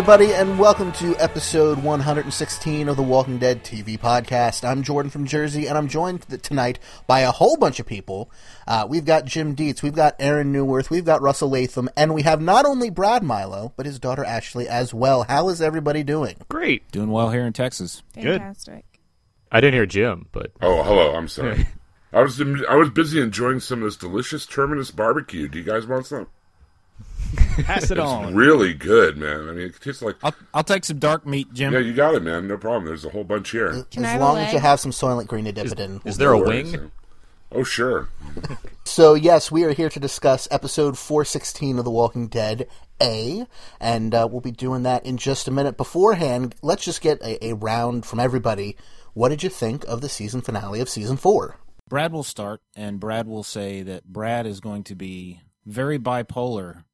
Everybody, and welcome to episode 116 of The Walking Dead TV Podcast. I'm Jordan from Jersey, and I'm joined tonight by a whole bunch of people. We've got Jim Dietz, we've got Aaron Newworth, we've got Russell Latham, and we have not only Brad Milo, but his daughter Ashley as well. How is everybody doing? Great. Doing well here in Texas. Fantastic. Good. I didn't hear Jim, but... Oh, hello, I'm sorry. I was busy enjoying some of this delicious Terminus barbecue. Do you guys want some? Pass it on. It's really good, man. I mean, it tastes like... I'll take some dark meat, Jim. Yeah, you got it, man. No problem. There's a whole bunch here. As long as you have some Soylent Green to dip it in. Is there a wing? Oh, sure. So, yes, we are here to discuss episode 416 of The Walking Dead A, and we'll be doing that in just a minute. Beforehand, let's just get a round from everybody. What did you think of the season finale of season 4? Brad will start, and Brad will say that Brad is going to be very bipolar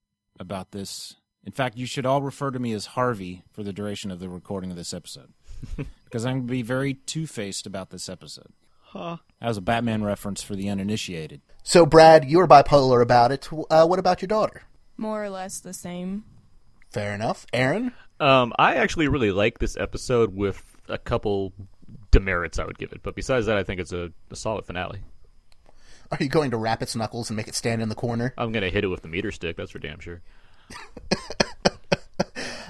about this. In fact, you should all refer to me as Harvey for the duration of the recording of this episode, because I'm going to be very two-faced about this episode. Huh. That was a Batman reference for the uninitiated. So, Brad, you were bipolar about it. What about your daughter? More or less the same. Fair enough. Aaron? I actually really like this episode with a couple demerits I would give it, but besides that, I think it's a solid finale. Are you going to wrap its knuckles and make it stand in the corner? I'm going to hit it with the meter stick, that's for damn sure.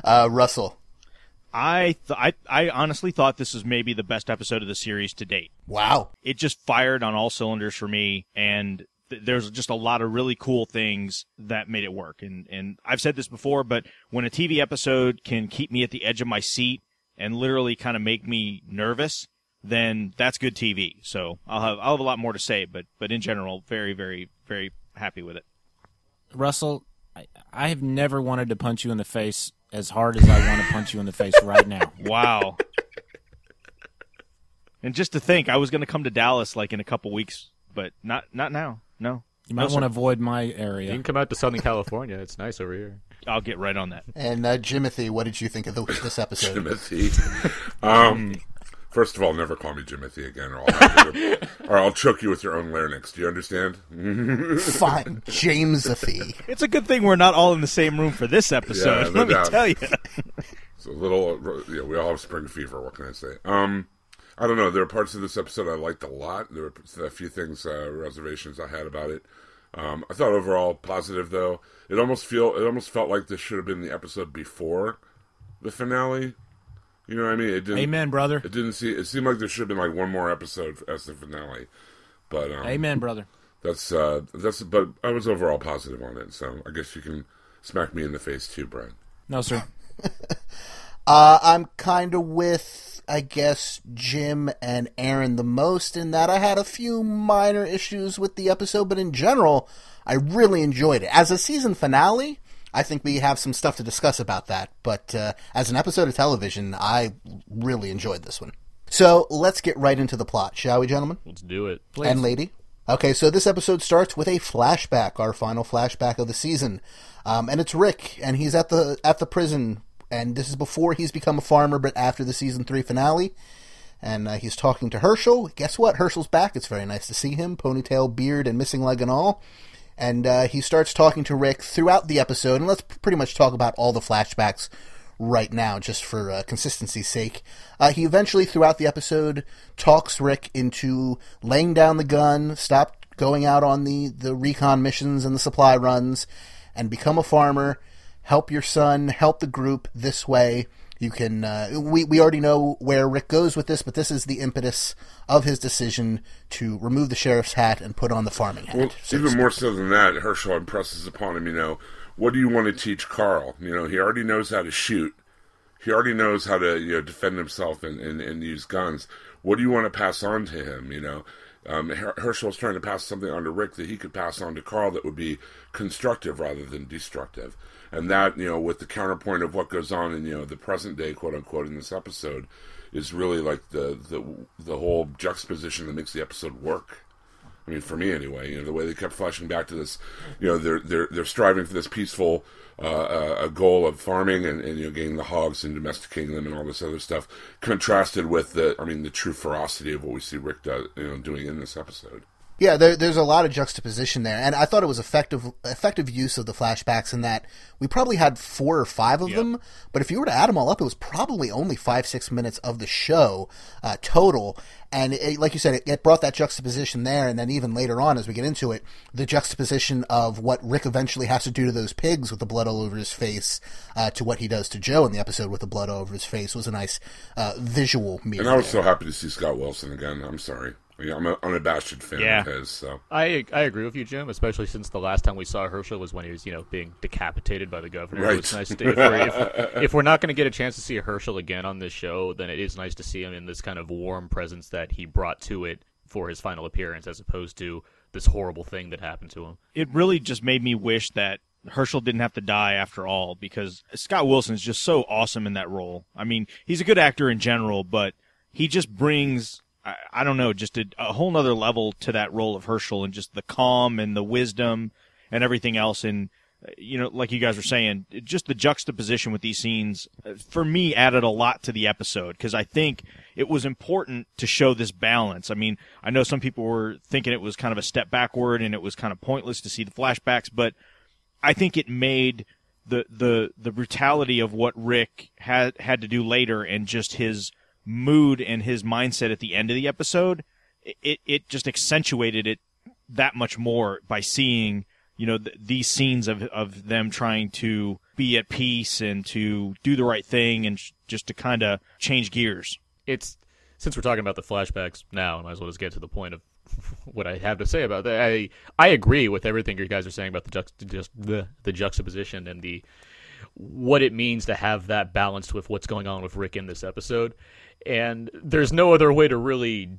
Russell. I honestly thought this was maybe the best episode of the series to date. Wow. It just fired on all cylinders for me, and there's just a lot of really cool things that made it work. And I've said this before, but when a TV episode can keep me at the edge of my seat and literally kind of make me nervous, then that's good TV. So I'll have a lot more to say, but in general, very, very, very happy with it. Russell, I have never wanted to punch you in the face as hard as I want to punch you in the face right now. Wow. And just to think, I was going to come to Dallas like in a couple weeks, but not now. No. You might want to avoid my area. You can come out to Southern California. It's nice over here. I'll get right on that. And Jimothy, what did you think of this episode? Jimothy. First of all, never call me Jimothy again, or I'll choke you with your own larynx. Do you understand? Fine, Jamesothy. It's a good thing we're not all in the same room for this episode. Yeah, Let me tell you, it's a little. Yeah, we all have spring fever. What can I say? I don't know. There are parts of this episode I liked a lot. There were a few things reservations I had about it. I thought overall positive, though. It almost felt like this should have been the episode before the finale. You know what I mean? It didn't, amen, brother. It seemed like there should have been like one more episode as the finale, but amen, brother. That's. But I was overall positive on it, so I guess you can smack me in the face too, Brad. No, sir. I'm kind of with, I guess, Jim and Aaron the most in that I had a few minor issues with the episode, but in general, I really enjoyed it as a season finale. I think we have some stuff to discuss about that, but as an episode of television, I really enjoyed this one. So let's get right into the plot, shall we, gentlemen? Let's do it. Please. And lady. Okay, so this episode starts with a flashback, our final flashback of the season, and it's Rick, and he's at the prison, and this is before he's become a farmer, but after the season 3 finale, and he's talking to Herschel. Guess what? Herschel's back. It's very nice to see him, ponytail, beard, and missing leg and all. And he starts talking to Rick throughout the episode, and let's pretty much talk about all the flashbacks right now, just for consistency's sake. He eventually, throughout the episode, talks Rick into laying down the gun, stop going out on the recon missions and the supply runs, and become a farmer. Help your son, help the group this way. You can, we already know where Rick goes with this, but this is the impetus of his decision to remove the sheriff's hat and put on the farming hat. Well, so even more so than that, Herschel impresses upon him, what do you want to teach Carl? He already knows how to shoot. He already knows how to, defend himself and use guns. What do you want to pass on to him, Herschel's trying to pass something on to Rick that he could pass on to Carl that would be constructive rather than destructive. And that, with the counterpoint of what goes on in, the present day, quote unquote, in this episode, is really like the whole juxtaposition that makes the episode work. I mean, for me anyway, the way they kept flashing back to this, they're striving for this peaceful goal of farming and getting the hogs and domesticating them and all this other stuff, contrasted with the true ferocity of what we see Rick doing in this episode. Yeah, there's a lot of juxtaposition there, and I thought it was effective use of the flashbacks in that we probably had 4 or 5 of them, but if you were to add them all up, it was probably only 5-6 minutes of the show total, and like you said, it brought that juxtaposition there, and then even later on as we get into it, the juxtaposition of what Rick eventually has to do to those pigs with the blood all over his face to what he does to Joe in the episode with the blood all over his face was a nice visual mirror. And I was so happy to see Scott Wilson again, I'm sorry. Yeah, I'm an unabashed fan of his. So. I agree with you, Jim, especially since the last time we saw Herschel was when he was, being decapitated by the governor. Right. It's nice to, if we're not going to get a chance to see Herschel again on this show, then it is nice to see him in this kind of warm presence that he brought to it for his final appearance, as opposed to this horrible thing that happened to him. It really just made me wish that Herschel didn't have to die after all, because Scott Wilson is just so awesome in that role. I mean, he's a good actor in general, but he just brings... I don't know, just a whole nother level to that role of Herschel, and just the calm and the wisdom and everything else. And, like you guys were saying, just the juxtaposition with these scenes, for me, added a lot to the episode, because I think it was important to show this balance. I mean, I know some people were thinking it was kind of a step backward and it was kind of pointless to see the flashbacks, but I think it made the brutality of what Rick had to do later and just his mood and his mindset at the end of the episode, it just accentuated it that much more by seeing, these scenes of them trying to be at peace and to do the right thing and just to kind of change gears. Since we're talking about the flashbacks now, I might as well just get to the point of what I have to say about that. I agree with everything you guys are saying about the juxtaposition and the what it means to have that balanced with what's going on with Rick in this episode. And there's no other way to really,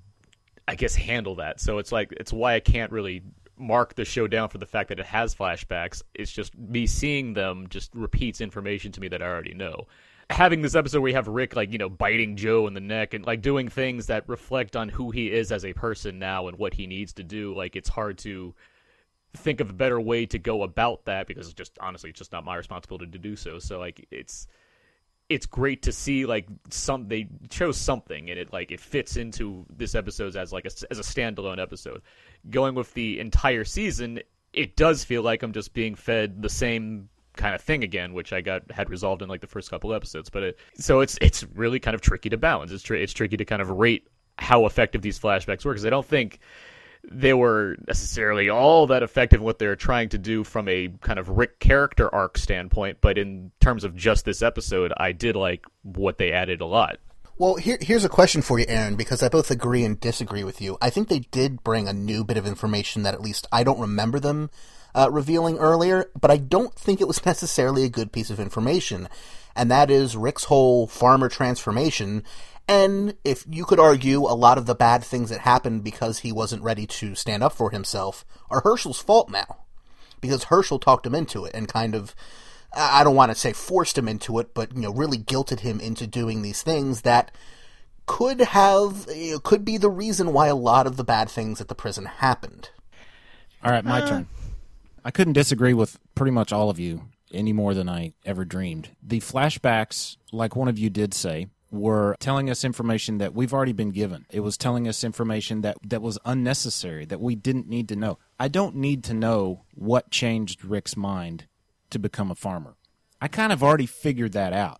I guess, handle that. So it's why I can't really mark the show down for the fact that it has flashbacks. It's just me seeing them just repeats information to me that I already know. Having this episode where we have Rick, biting Joe in the neck and, doing things that reflect on who he is as a person now and what he needs to do, it's hard to think of a better way to go about that, because it's just not my responsibility to do so. So it's great to see they chose something and it fits into this episode as as a standalone episode. Going with the entire season, it does feel like I'm just being fed the same kind of thing again, which I had resolved in the first couple episodes. But it's really kind of tricky to balance. It's tricky to kind of rate how effective these flashbacks were, because I don't think they were necessarily all that effective in what they're trying to do from a kind of Rick character arc standpoint, but in terms of just this episode, I did like what they added a lot. Well, here's a question for you, Aaron, because I both agree and disagree with you. I think they did bring a new bit of information that at least I don't remember them revealing earlier, but I don't think it was necessarily a good piece of information, and that is Rick's whole farmer transformation. And if you could argue a lot of the bad things that happened because he wasn't ready to stand up for himself are Herschel's fault now, because Herschel talked him into it and kind of, I don't want to say forced him into it, but, really guilted him into doing these things that could be the reason why a lot of the bad things at the prison happened. All right, my turn. I couldn't disagree with pretty much all of you any more than I ever dreamed. The flashbacks, like one of you did say, were telling us information that we've already been given. It was telling us information that was unnecessary, that we didn't need to know. I don't need to know what changed Rick's mind to become a farmer. I kind of already figured that out.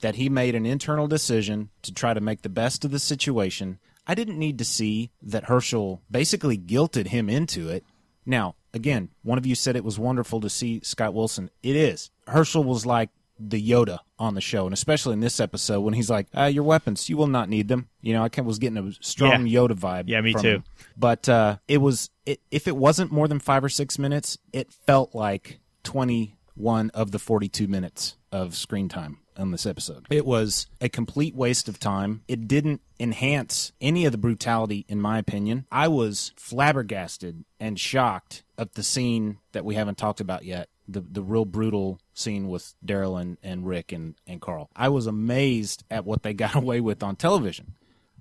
that he made an internal decision to try to make the best of the situation. I didn't need to see that Herschel basically guilted him into it. Now, again, one of you said it was wonderful to see Scott Wilson. It is. Herschel was like the Yoda on the show, and especially in this episode when he's like, your weapons, you will not need them. You know, I was getting a strong Yoda vibe. Yeah, me too. Him. But if it wasn't more than 5 or 6 minutes, it felt like 21 of the 42 minutes of screen time on this episode. It was a complete waste of time. It didn't enhance any of the brutality, in my opinion. I was flabbergasted and shocked at the scene that we haven't talked about yet, the real brutal scene with Daryl and Rick and Carl. I was amazed at what they got away with on television.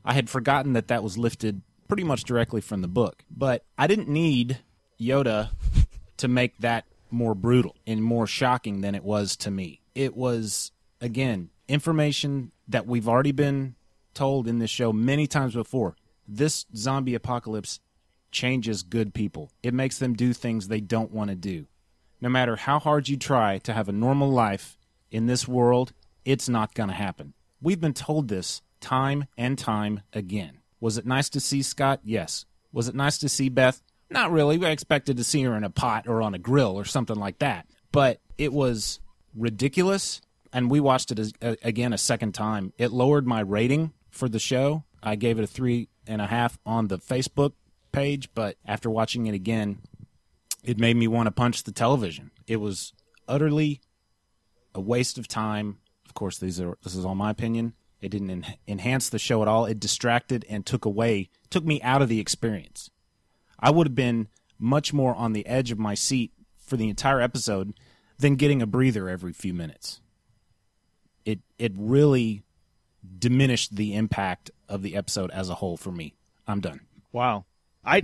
I had forgotten that was lifted pretty much directly from the book, but I didn't need Yoda to make that more brutal and more shocking than it was to me. It was, again, information that we've already been told in this show many times before. This zombie apocalypse changes good people. It makes them do things they don't want to do. No matter how hard you try to have a normal life in this world, it's not going to happen. We've been told this time and time again. Was it nice to see Scott? Yes. Was it nice to see Beth? Not really. I expected to see her in a pot or on a grill or something like that. But it was ridiculous, and we watched it again a second time. It lowered my rating for the show. I gave it a 3.5 on the Facebook page, but after watching it again, it made me want to punch the television. It was utterly a waste of time. Of course, this is all my opinion. It didn't enhance the show at all. It distracted and took me out of the experience. I would have been much more on the edge of my seat for the entire episode than getting a breather every few minutes. It really diminished the impact of the episode as a whole for me. I'm done. Wow. I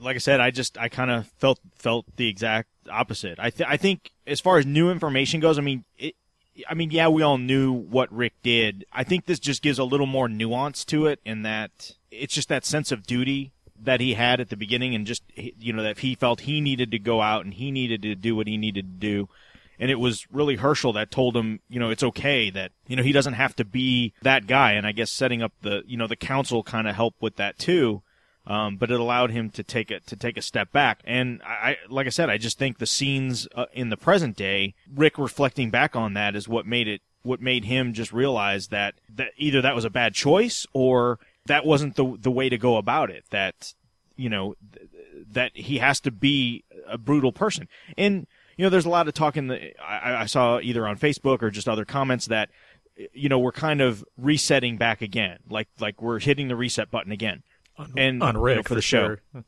like I said, I kind of felt the exact opposite. I think as far as new information goes, yeah, we all knew what Rick did. I think this just gives a little more nuance to it, in that it's just that sense of duty that he had at the beginning, and just, you know, that he felt he needed to go out and he needed to do what he needed to do. And it was really Herschel that told him, you know, it's okay, that, you know, he doesn't have to be that guy. And I guess setting up the, you know, the council kind of helped with that too. But it allowed him to take a step back. And I, like I said, I just think the scenes in the present day, Rick reflecting back on that, is what made him just realize that either that was a bad choice, or that wasn't the way to go about it. That, you know, that he has to be a brutal person. And, you know, there's a lot of talk I saw either on Facebook or just other comments that, you know, we're kind of resetting back again. Like we're hitting the reset button again. On Rick, you know, for the show. Sure.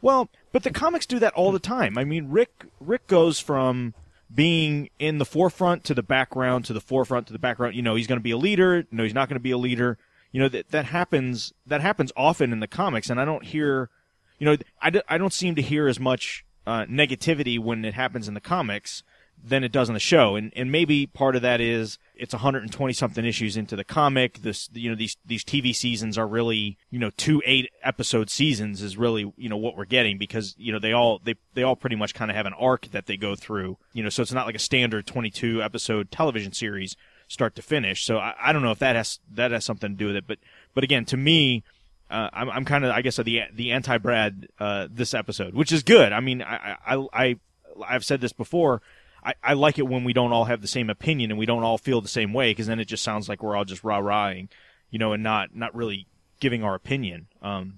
Well, but the comics do that all the time. I mean, Rick goes from being in the forefront to the background, to the forefront to the background. You know, he's going to be a leader. No, he's not going to be a leader. You know, that happens often in the comics, and I don't hear, you know, I don't seem to hear as much negativity when it happens in the comics than it does in the show. And maybe part of that is it's 120-something issues into the comic. This, you know, these TV seasons are really, you know, 2 8-episode seasons is really, you know, what we're getting, because, you know, they all pretty much kind of have an arc that they go through. You know, so it's not like a standard 22-episode television series start to finish. So I don't know if that has something to do with it, but again, to me, I'm kind of, I guess, the anti-Brad this episode, which is good. I mean, I've said this before. I like it when we don't all have the same opinion and we don't all feel the same way, because then it just sounds like we're all just rah-rahing, you know, and not really giving our opinion.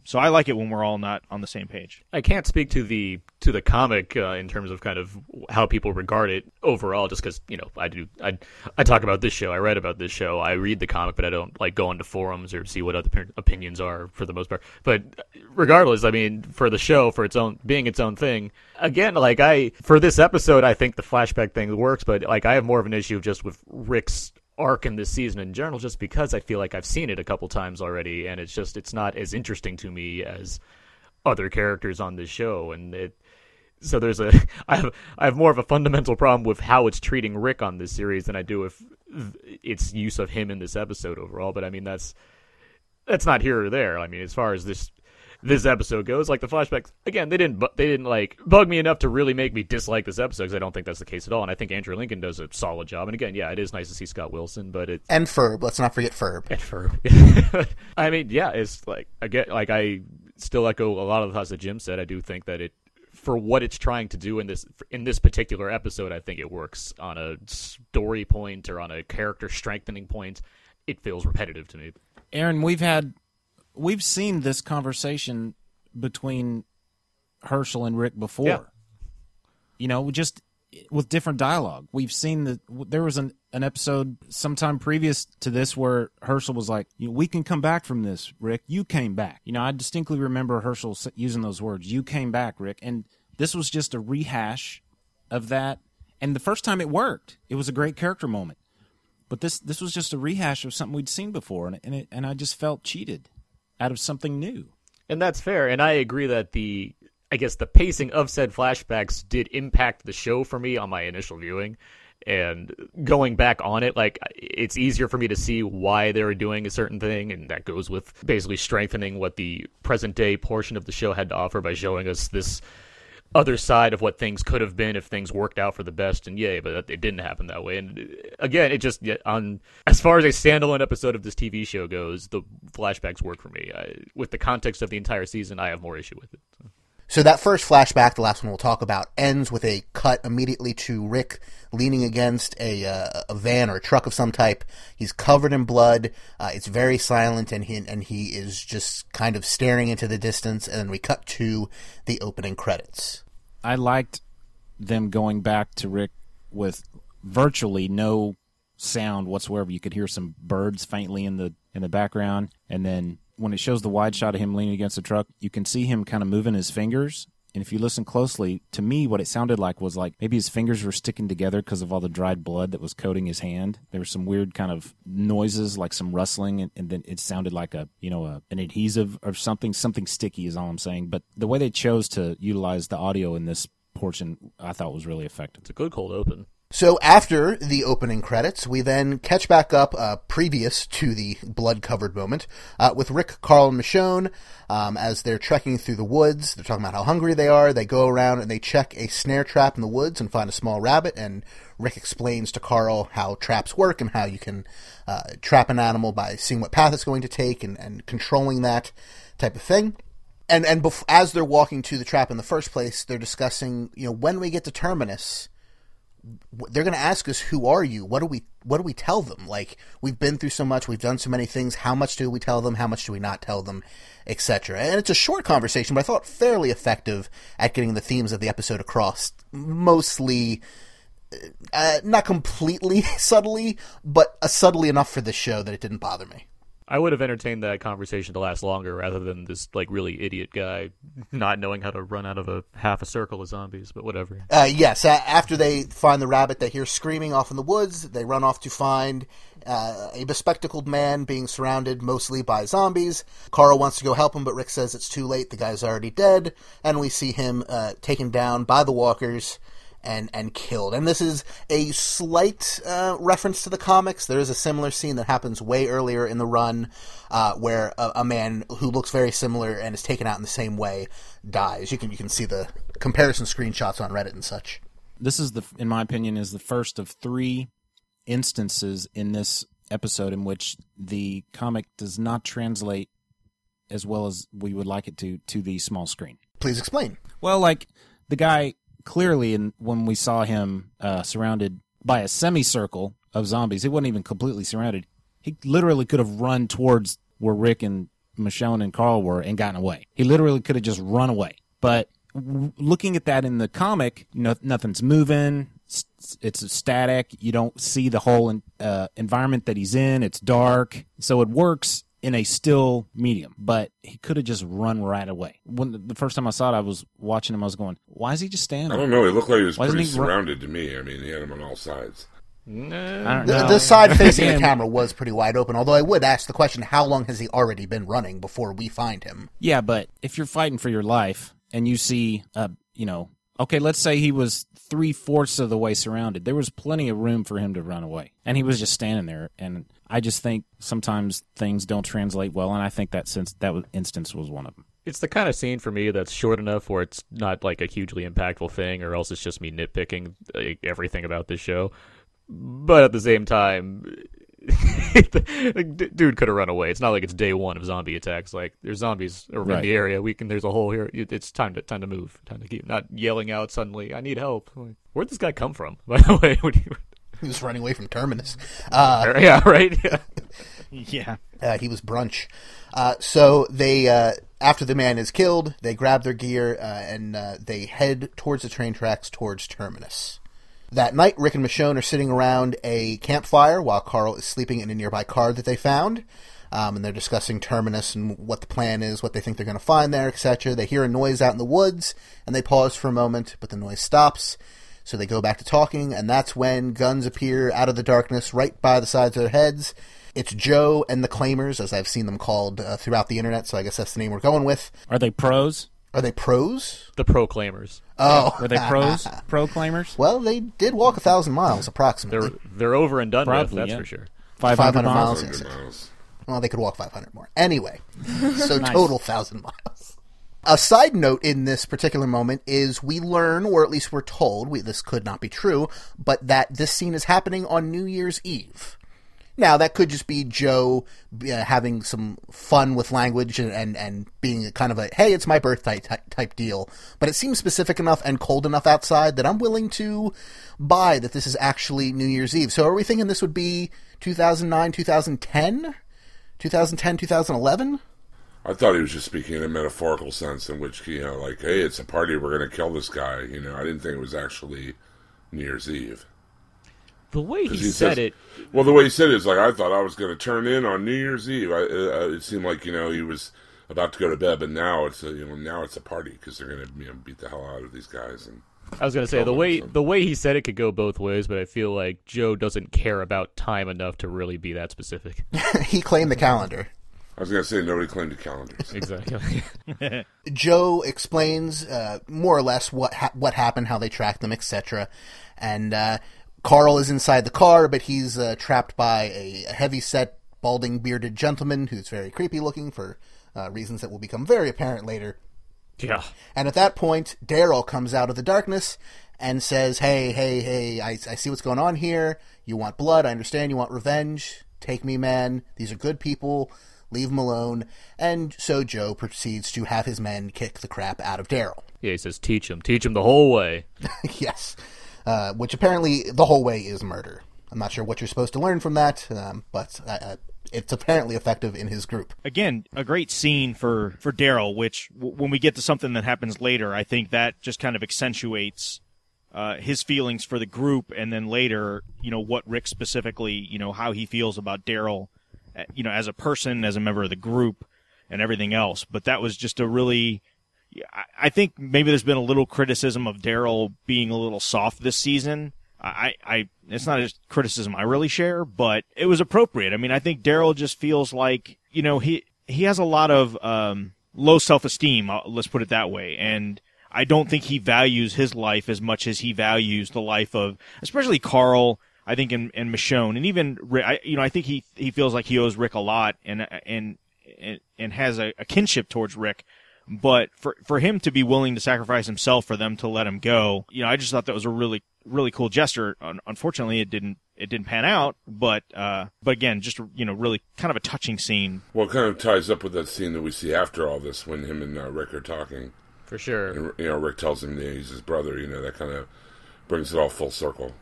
So I like it when we're all not on the same page. I can't speak to the comic in terms of kind of how people regard it overall, just because, you know, I talk about this show, I write about this show, I read the comic, but I don't like go into forums or see what other opinions are for the most part. But regardless, I mean, for the show, for its own being its own thing, again, like for this episode, I think the flashback thing works, but like I have more of an issue just with Rick's arc in this season in general, just because I feel like I've seen it a couple times already, and it's not as interesting to me as other characters on this show. And so there's I have more of a fundamental problem with how it's treating Rick on this series than I do with its use of him in this episode overall. But I mean, that's not here or there. I mean, as far as this this episode goes. Like, the flashbacks, again, they didn't like bug me enough to really make me dislike this episode, because I don't think that's the case at all. And I think Andrew Lincoln does a solid job. And again, yeah, it is nice to see Scott Wilson, but it and Ferb. Let's not forget Ferb. And Ferb. I mean, yeah, it's like, again, like, I still echo a lot of the thoughts that Jim said. I do think that it, for what it's trying to do in this particular episode, I think it works on a story point or on a character strengthening point. It feels repetitive to me. Aaron, we've seen this conversation between Herschel and Rick before. Yeah. You know, just with different dialogue. We've seen that there was an episode sometime previous to this where Herschel was like, "We can come back from this, Rick. You came back." You know, I distinctly remember Herschel using those words, "You came back, Rick." And this was just a rehash of that. And the first time it worked, it was a great character moment. But this was just a rehash of something we'd seen before, and I just felt cheated out of something new. And that's fair, and I agree that the pacing of said flashbacks did impact the show for me on my initial viewing. And going back on it, like, it's easier for me to see why they were doing a certain thing, and that goes with basically strengthening what the present-day portion of the show had to offer by showing us this other side of what things could have been if things worked out for the best, and yay, but it didn't happen that way. And again, it just, on as far as a standalone episode of this TV show goes, the flashbacks work for me. With the context of the entire season, I have more issue with it. So that first flashback, the last one we'll talk about, ends with a cut immediately to Rick leaning against a van or a truck of some type. He's covered in blood. It's very silent, and he is just kind of staring into the distance. And then we cut to the opening credits. I liked them going back to Rick with virtually no sound whatsoever. You could hear some birds faintly in the background, and then when it shows the wide shot of him leaning against the truck, you can see him kind of moving his fingers. And if you listen closely, to me, what it sounded like was like maybe his fingers were sticking together because of all the dried blood that was coating his hand. There were some weird kind of noises, like some rustling, and then it sounded like an adhesive or something sticky is all I'm saying. But the way they chose to utilize the audio in this portion, I thought was really effective. It's a good cold open. So after the opening credits, we then catch back up previous to the blood-covered moment with Rick, Carl, and Michonne as they're trekking through the woods. They're talking about how hungry they are. They go around and they check a snare trap in the woods and find a small rabbit, and Rick explains to Carl how traps work and how you can trap an animal by seeing what path it's going to take and controlling that type of thing. And as they're walking to the trap in the first place, they're discussing, you know, when we get to Terminus, they're going to ask us, who are you? What do we tell them? Like, we've been through so much, we've done so many things. How much do we tell them? How much do we not tell them? Etc. And it's a short conversation, but I thought fairly effective at getting the themes of the episode across. Mostly, not completely subtly, but subtly enough for this show that it didn't bother me. I would have entertained that conversation to last longer rather than this, like, really idiot guy not knowing how to run out of a half a circle of zombies, but whatever. Yes, after they find the rabbit, they hear screaming off in the woods. They run off to find a bespectacled man being surrounded mostly by zombies. Carl wants to go help him, but Rick says it's too late. The guy's already dead. And we see him taken down by the walkers and killed. And this is a slight reference to the comics. There is a similar scene that happens way earlier in the run where a man who looks very similar and is taken out in the same way dies. You can see the comparison screenshots on Reddit and such. This is, in my opinion, is the first of three instances in this episode in which the comic does not translate as well as we would like it to the small screen. Please explain. Well, like, the guy... Clearly, when we saw him surrounded by a semicircle of zombies, he wasn't even completely surrounded. He literally could have run towards where Rick and Michonne and Carl were and gotten away. He literally could have just run away. But looking at that in the comic, nothing's moving. It's static. You don't see the whole environment that he's in. It's dark. So it works in a still medium, but he could have just run right away. When the first time I saw it, I was watching him. I was going, "Why is he just standing?" I don't know. He looked like he was pretty surrounded to me. I mean, he had him on all sides. No, the side facing the camera was pretty wide open. Although I would ask the question, how long has he already been running before we find him? Yeah, but if you're fighting for your life and you see, okay, let's say he was 3/4 of the way surrounded. There was plenty of room for him to run away, and he was just standing there. And I just think sometimes things don't translate well, and I think that instance was one of them. It's the kind of scene for me that's short enough where it's not like a hugely impactful thing, or else it's just me nitpicking everything about this show. But at the same time, dude could have run away. It's not like it's day one of zombie attacks. Like, there's zombies around the area. There's a hole here. It's time to move. Time to keep not yelling out suddenly, I need help. Like, where'd this guy come from, by the way? He was running away from Terminus. Yeah, right? Yeah. Yeah. He was brunch. So they... after the man is killed, they grab their gear and they head towards the train tracks towards Terminus. That night, Rick and Michonne are sitting around a campfire while Carl is sleeping in a nearby car that they found. And they're discussing Terminus and what the plan is, what they think they're going to find there, etc. They hear a noise out in the woods and they pause for a moment, but the noise stops. So they go back to talking, and that's when guns appear out of the darkness right by the sides of their heads. It's Joe and the Claimers, as I've seen them called throughout the internet, so I guess that's the name we're going with. Are they pros? Are they pros? The Proclaimers. Oh. Were they pros? Proclaimers? Well, they did walk 1,000 miles, approximately. They're over and done with, that's for sure. 500 miles. Well, they could walk 500 more. Anyway, so nice. Total 1,000 miles. A side note in this particular moment is we learn, or at least we're told, this could not be true, but that this scene is happening on New Year's Eve. Now, that could just be Joe having some fun with language and being kind of a, hey, it's my birthday type deal. But it seems specific enough and cold enough outside that I'm willing to buy that this is actually New Year's Eve. So are we thinking this would be 2009, 2010? 2010, 2011? I thought he was just speaking in a metaphorical sense in which, like, hey, it's a party, we're going to kill this guy. I didn't think it was actually New Year's Eve. The way he said it... Well, the way he said it is like, I thought I was going to turn in on New Year's Eve. It seemed like, he was about to go to bed, but now it's a party because they're going to beat the hell out of these guys. And I was going to say, the way he said it could go both ways, but I feel like Joe doesn't care about time enough to really be that specific. He claimed the calendar. I was going to say nobody claimed the calendars. Exactly. Joe explains more or less what happened, how they tracked them, etc. And... Carl is inside the car, but he's trapped by a heavy-set, balding, bearded gentleman who's very creepy-looking for reasons that will become very apparent later. Yeah. And at that point, Daryl comes out of the darkness and says, hey, I see what's going on here. You want blood. I understand. You want revenge. Take me, man. These are good people. Leave him alone. And so Joe proceeds to have his men kick the crap out of Daryl. Yeah, he says, teach him the whole way. Yes. Which apparently the whole way is murder. I'm not sure what you're supposed to learn from that, but it's apparently effective in his group. Again, a great scene for Daryl, which when we get to something that happens later, I think that just kind of accentuates his feelings for the group, and then later, what Rick specifically, how he feels about Daryl, as a person, as a member of the group, and everything else. But that was just a really... I think maybe there's been a little criticism of Daryl being a little soft this season. It's not a criticism I really share, but it was appropriate. I think Daryl just feels like, he has a lot of low self-esteem, let's put it that way. And I don't think he values his life as much as he values the life of, especially Carl, I think, and Michonne. And even Rick, I think he feels like he owes Rick a lot and has a kinship towards Rick. But for him to be willing to sacrifice himself for them to let him go, I just thought that was a really, really cool gesture. Unfortunately, it didn't pan out. But again, just, really kind of a touching scene. Well, it kind of ties up with that scene that we see after all this when him and Rick are talking. For sure. And, Rick tells him that he's his brother. That kind of brings it all full circle.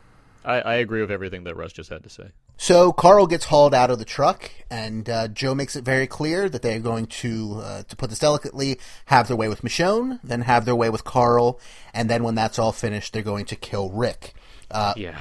I agree with everything that Russ just had to say. So Carl gets hauled out of the truck, and Joe makes it very clear that they are going to put this delicately, have their way with Michonne, then have their way with Carl, and then when that's all finished, they're going to kill Rick.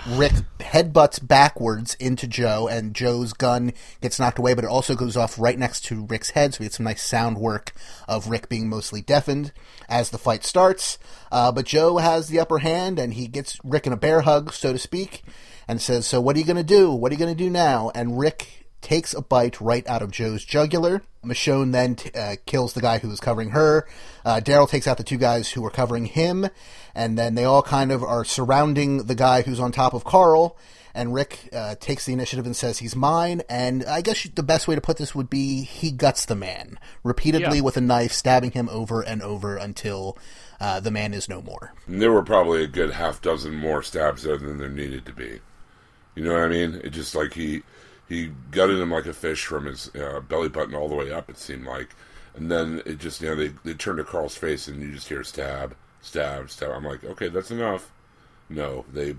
Rick headbutts backwards into Joe, and Joe's gun gets knocked away, but it also goes off right next to Rick's head, so we get some nice sound work of Rick being mostly deafened as the fight starts. But Joe has the upper hand, and he gets Rick in a bear hug, so to speak, and says, so what are you going to do? What are you going to do now? And Rick takes a bite right out of Joe's jugular, Michonne then kills the guy who was covering her. Daryl takes out the two guys who were covering him, and then they all kind of are surrounding the guy who's on top of Carl, and Rick takes the initiative and says he's mine, and I guess the best way to put this would be he guts the man, repeatedly with a knife, stabbing him over and over until the man is no more. And there were probably a good half dozen more stabs there than there needed to be. You know what I mean? It just like he gutted him like a fish from his belly button all the way up, it seemed like. And then it just, you know, they turned to Carl's face and you just hear stab, stab, stab. I'm like, okay, that's enough. No, they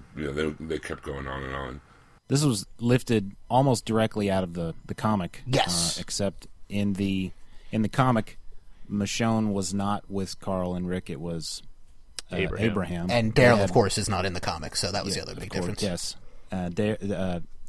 kept going on and on. This was lifted almost directly out of the comic. Yes. Except in the comic, Michonne was not with Carl and Rick. It was Abraham. And Daryl, of course, is not in the comic, so that was the other big difference. Yes.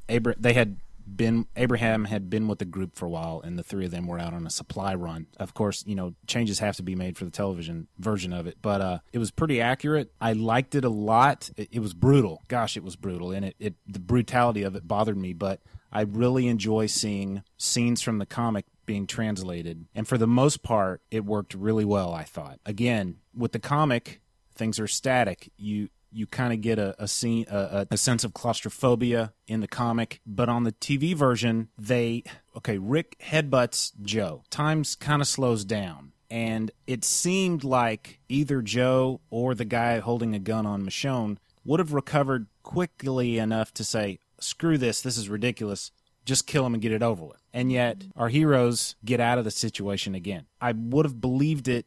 Abraham had been with the group for a while, and the three of them were out on a supply run. Of course, you know, changes have to be made for the television version of it, but it was pretty accurate. I liked it a lot. It was brutal. Gosh, it was brutal, and the brutality of it bothered me, but I really enjoy seeing scenes from the comic being translated, and for the most part, it worked really well, I thought. Again, with the comic, things are static. You kind of get a scene, a sense of claustrophobia in the comic. But on the TV version, Rick headbutts Joe. Time kind of slows down. And it seemed like either Joe or the guy holding a gun on Michonne would have recovered quickly enough to say, screw this, this is ridiculous, just kill him and get it over with. And yet our heroes get out of the situation again. I would have believed it.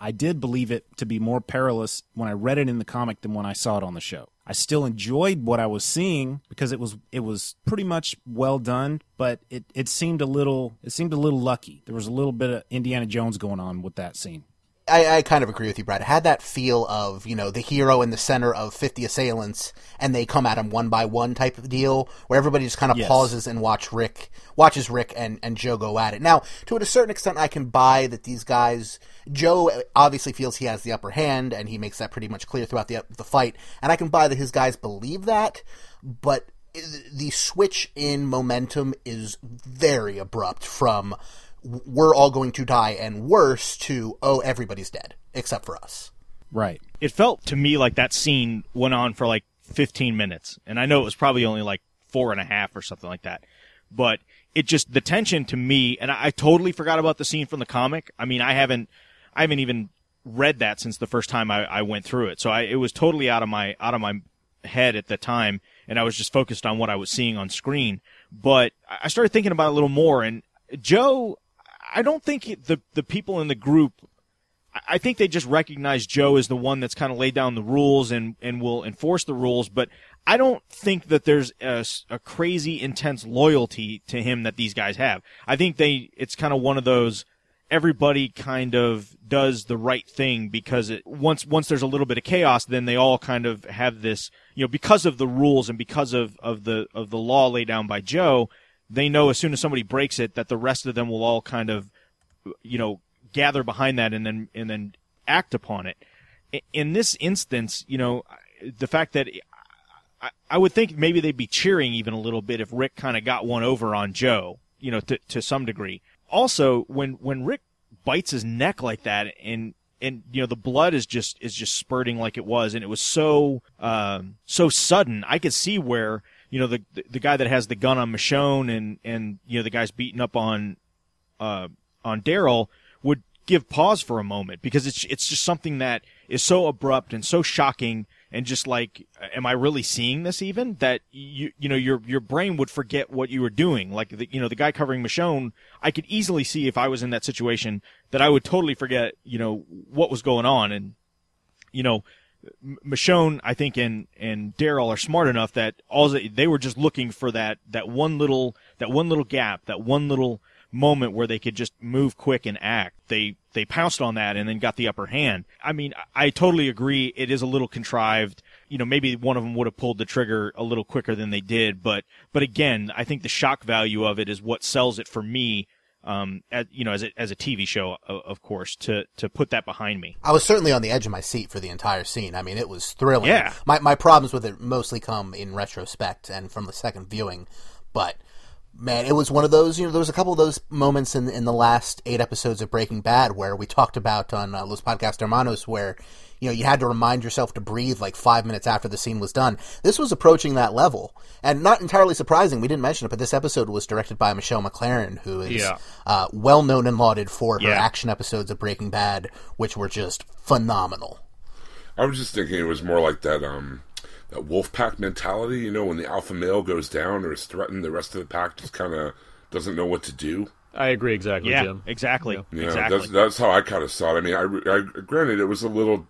I did believe it to be more perilous when I read it in the comic than when I saw it on the show. I still enjoyed what I was seeing because it was pretty much well done, but it seemed a little lucky. There was a little bit of Indiana Jones going on with that scene. I kind of agree with you, Brad. It had that feel of, you know, the hero in the center of 50 assailants, and they come at him one by one type of deal, where everybody just kind of pauses and watches Rick and Joe go at it. Now, to a certain extent, I can buy that these guys. Joe obviously feels he has the upper hand, and he makes that pretty much clear throughout the fight, and I can buy that his guys believe that, but the switch in momentum is very abrupt from we're all going to die and worse to, oh, everybody's dead except for us. Right. It felt to me like that scene went on for like 15 minutes. And I know it was probably only like 4.5 or something like that. But it just, the tension to me, and I totally forgot about the scene from the comic. I mean, I haven't even read that since the first time I went through it. So it was totally out of my head at the time. And I was just focused on what I was seeing on screen. But I started thinking about it a little more, and Joe, I don't think the people in the group, I think they just recognize Joe as the one that's kind of laid down the rules and will enforce the rules, but I don't think that there's a crazy intense loyalty to him that these guys have. I think it's kind of one of those, everybody kind of does the right thing because once there's a little bit of chaos, then they all kind of have this, you know, because of the rules and because of the law laid down by Joe, they know as soon as somebody breaks it that the rest of them will all kind of, you know, gather behind that and then act upon it. In this instance, you know, the fact that I would think maybe they'd be cheering even a little bit if Rick kind of got one over on Joe, you know, to some degree. Also, when Rick bites his neck like that and you know the blood is just spurting like it was, and it was so sudden, I could see where, you know, the guy that has the gun on Michonne and you know the guy's beating up on Daryl would give pause for a moment, because it's just something that is so abrupt and so shocking, and just like, am I really seeing this even? That you know your brain would forget what you were doing. Like the guy covering Michonne, I could easily see if I was in that situation that I would totally forget, you know, what was going on. And you know, Michonne, I think, and Daryl are smart enough that they were just looking for that one little gap, that one little moment where they could just move quick and act. They pounced on that and then got the upper hand. I mean, I totally agree. It is a little contrived. You know, maybe one of them would have pulled the trigger a little quicker than they did. But again, I think the shock value of it is what sells it for me. As a TV show, of course, to put that behind me. I was certainly on the edge of my seat for the entire scene. I mean, it was thrilling. Yeah. My problems with it mostly come in retrospect and from the second viewing, but Man, it was one of those, you know, there was a couple of those moments in the last 8 episodes of Breaking Bad where we talked about on Los Podcast Hermanos where, you know, you had to remind yourself to breathe like 5 minutes after the scene was done. This was approaching that level. And not entirely surprising, we didn't mention it, but this episode was directed by Michelle McLaren, who is well known and lauded for her action episodes of Breaking Bad, which were just phenomenal. I was just thinking it was more like that, that wolf pack mentality, you know, when the alpha male goes down or is threatened, the rest of the pack just kind of doesn't know what to do. I agree exactly, Jim. Exactly. That's how I kind of saw it. I mean, I granted, it was a little,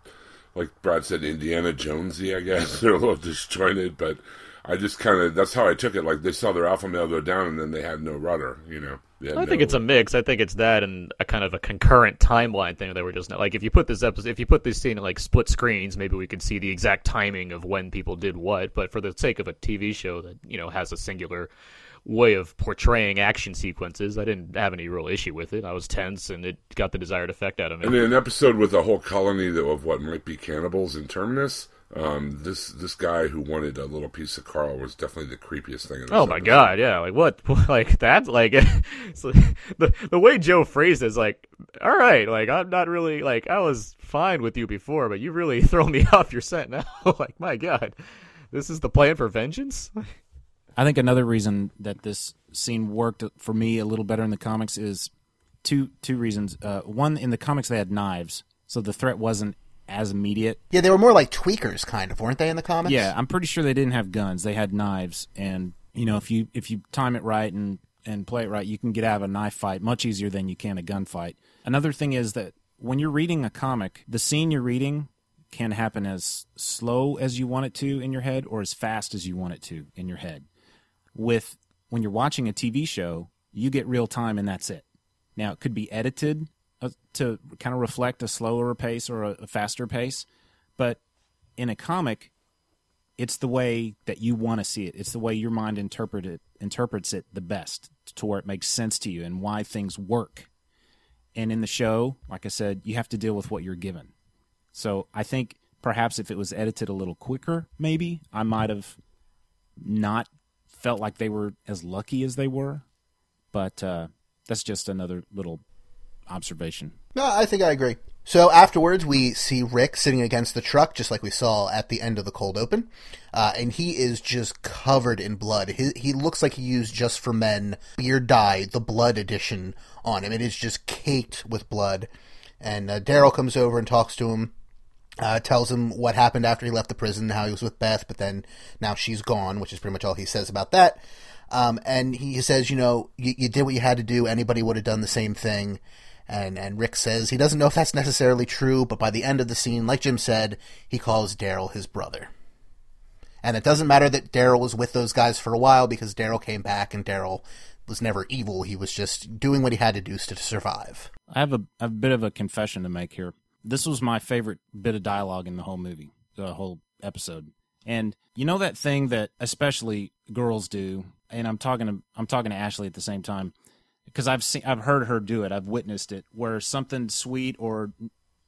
like Brad said, Indiana Jonesy, I guess. They're a little disjointed, but I just kind of, that's how I took it. Like, they saw their alpha male go down, and then they had no rudder, you know. I think it's a mix. I think it's that and a kind of a concurrent timeline thing. They were just like, if you put this scene in like split screens, maybe we could see the exact timing of when people did what. But for the sake of a TV show that, you know, has a singular way of portraying action sequences, I didn't have any real issue with it. I was tense, and it got the desired effect out of me. And in an episode with a whole colony of what might be cannibals in Terminus, this guy who wanted a little piece of Carl was definitely the creepiest thing in this episode. My god, yeah, like what, like that, like it's like the way Joe phrased it is like, all right, like I'm not really, like I was fine with you before, but you really throw me off your scent now. Like, my god, this is the plan for vengeance. I think another reason that this scene worked for me a little better in the comics is two reasons. One, in the comics they had knives, so the threat wasn't as immediate. Yeah, they were more like tweakers, kind of, weren't they, in the comics? Yeah, I'm pretty sure they didn't have guns. They had knives, and, you know, if you time it right and play it right, you can get out of a knife fight much easier than you can a gunfight. Another thing is that when you're reading a comic, the scene you're reading can happen as slow as you want it to in your head or as fast as you want it to in your head. When you're watching a TV show, you get real time and that's it. Now, it could be edited to kind of reflect a slower pace or a faster pace, but in a comic, it's the way that you want to see it. It's the way your mind interprets it the best, to where it makes sense to you and why things work. And in the show, like I said, you have to deal with what you're given. So I think perhaps if it was edited a little quicker, maybe I might have not felt like they were as lucky as they were, but that's just another little observation. No, I think I agree. So afterwards, we see Rick sitting against the truck, just like we saw at the end of the cold open, and he is just covered in blood. He looks like he used Just for Men beard dye, the blood edition, on him. It is just caked with blood, and Daryl comes over and talks to him, tells him what happened after he left the prison, how he was with Beth, but then now she's gone, which is pretty much all he says about that. And he says, you know, you did what you had to do. Anybody would have done the same thing. And Rick says he doesn't know if that's necessarily true, but by the end of the scene, like Jim said, he calls Daryl his brother. And it doesn't matter that Daryl was with those guys for a while, because Daryl came back and Daryl was never evil. He was just doing what he had to do to survive. I have a bit of a confession to make here. This was my favorite bit of dialogue in the whole movie, the whole episode. And you know that thing that especially girls do, and I'm talking to Ashley at the same time, because I've heard her do it, I've witnessed it, where something sweet or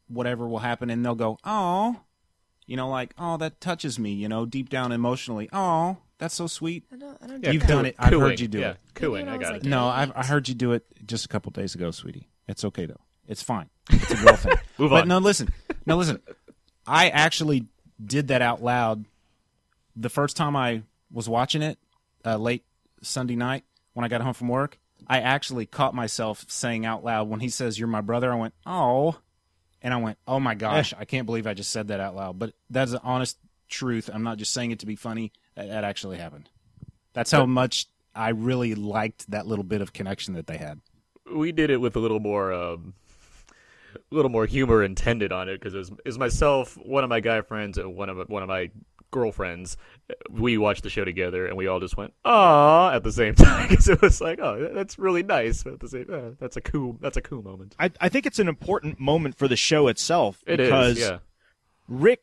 whatever will happen, and they'll go, "Oh," you know, like, "Oh, that touches me," you know, deep down emotionally, "Oh, that's so sweet." I don't do You've done it. I've heard you do it. Cooing, I got it. No, I heard you do it just a couple days ago, sweetie. It's okay though. It's fine. It's a girl thing. Move on. But no, listen. I actually did that out loud the first time I was watching it, late Sunday night when I got home from work. I actually caught myself saying out loud, when he says, "You're my brother," I went, "Oh." And I went, "Oh my gosh, I can't believe I just said that out loud." But that's the honest truth. I'm not just saying it to be funny. That actually happened. That's how much I really liked that little bit of connection that they had. We did it with a little more humor intended on it, because it was myself, one of my guy friends, and one of my girlfriends. We watched the show together, and we all just went, "Aw," at the same time, because it was like, "Oh, that's really nice." But at the same time, that's a cool moment. I think it's an important moment for the show itself, because Rick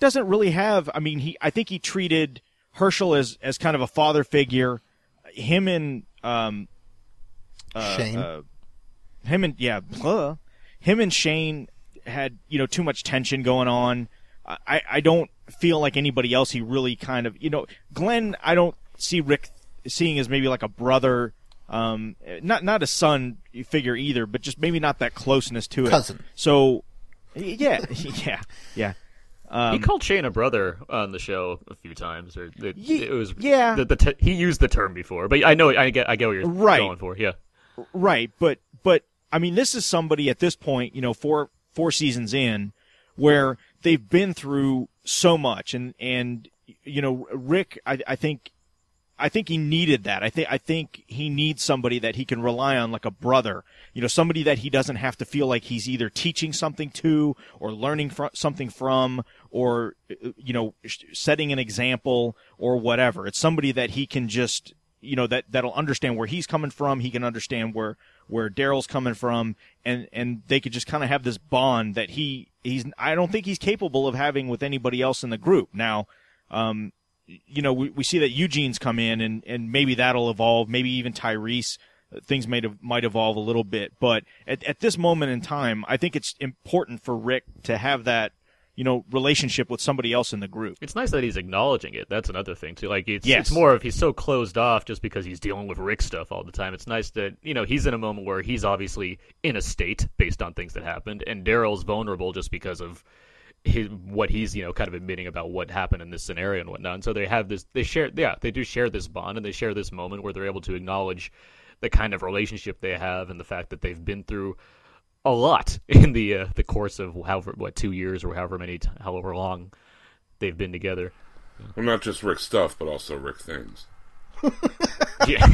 doesn't really have. I mean, I think he treated Herschel as kind of a father figure. Him and Shane. Him and Shane had, you know, too much tension going on. I don't feel like anybody else he really kind of, you know, Glenn, I don't see Rick seeing as maybe like a brother, not a son figure either, but just maybe not that closeness to it. Cousin. So, yeah. He called Shane a brother on the show a few times. He used the term before, but I get what you're going for. Yeah, right. But I mean, this is somebody at this point, you know, four seasons in, where they've been through so much, and you know, Rick, I think he needed that. I think he needs somebody that he can rely on, like a brother. You know, somebody that he doesn't have to feel like he's either teaching something to, or learning something from, or, you know, setting an example or whatever. It's somebody that he can just, you know, that'll understand where he's coming from. He can understand where Daryl's coming from, and they could just kind of have this bond that he's. I don't think he's capable of having with anybody else in the group now. You know, we see that Eugene's come in, and maybe that'll evolve. Maybe even Tyrese, things might evolve a little bit. But at this moment in time, I think it's important for Rick to have that, you know, relationship with somebody else in the group. It's nice that he's acknowledging it. That's another thing too. Like it's more of, he's so closed off just because he's dealing with Rick stuff all the time. It's nice that, you know, he's in a moment where he's obviously in a state based on things that happened, and Daryl's vulnerable just because of what he's, you know, kind of admitting about what happened in this scenario and whatnot. And so they have this, they do share this bond, and they share this moment where they're able to acknowledge the kind of relationship they have and the fact that they've been through a lot in the course of however 2 years or however long they've been together. Well, not just Rick stuff, but also Rick things. Yeah.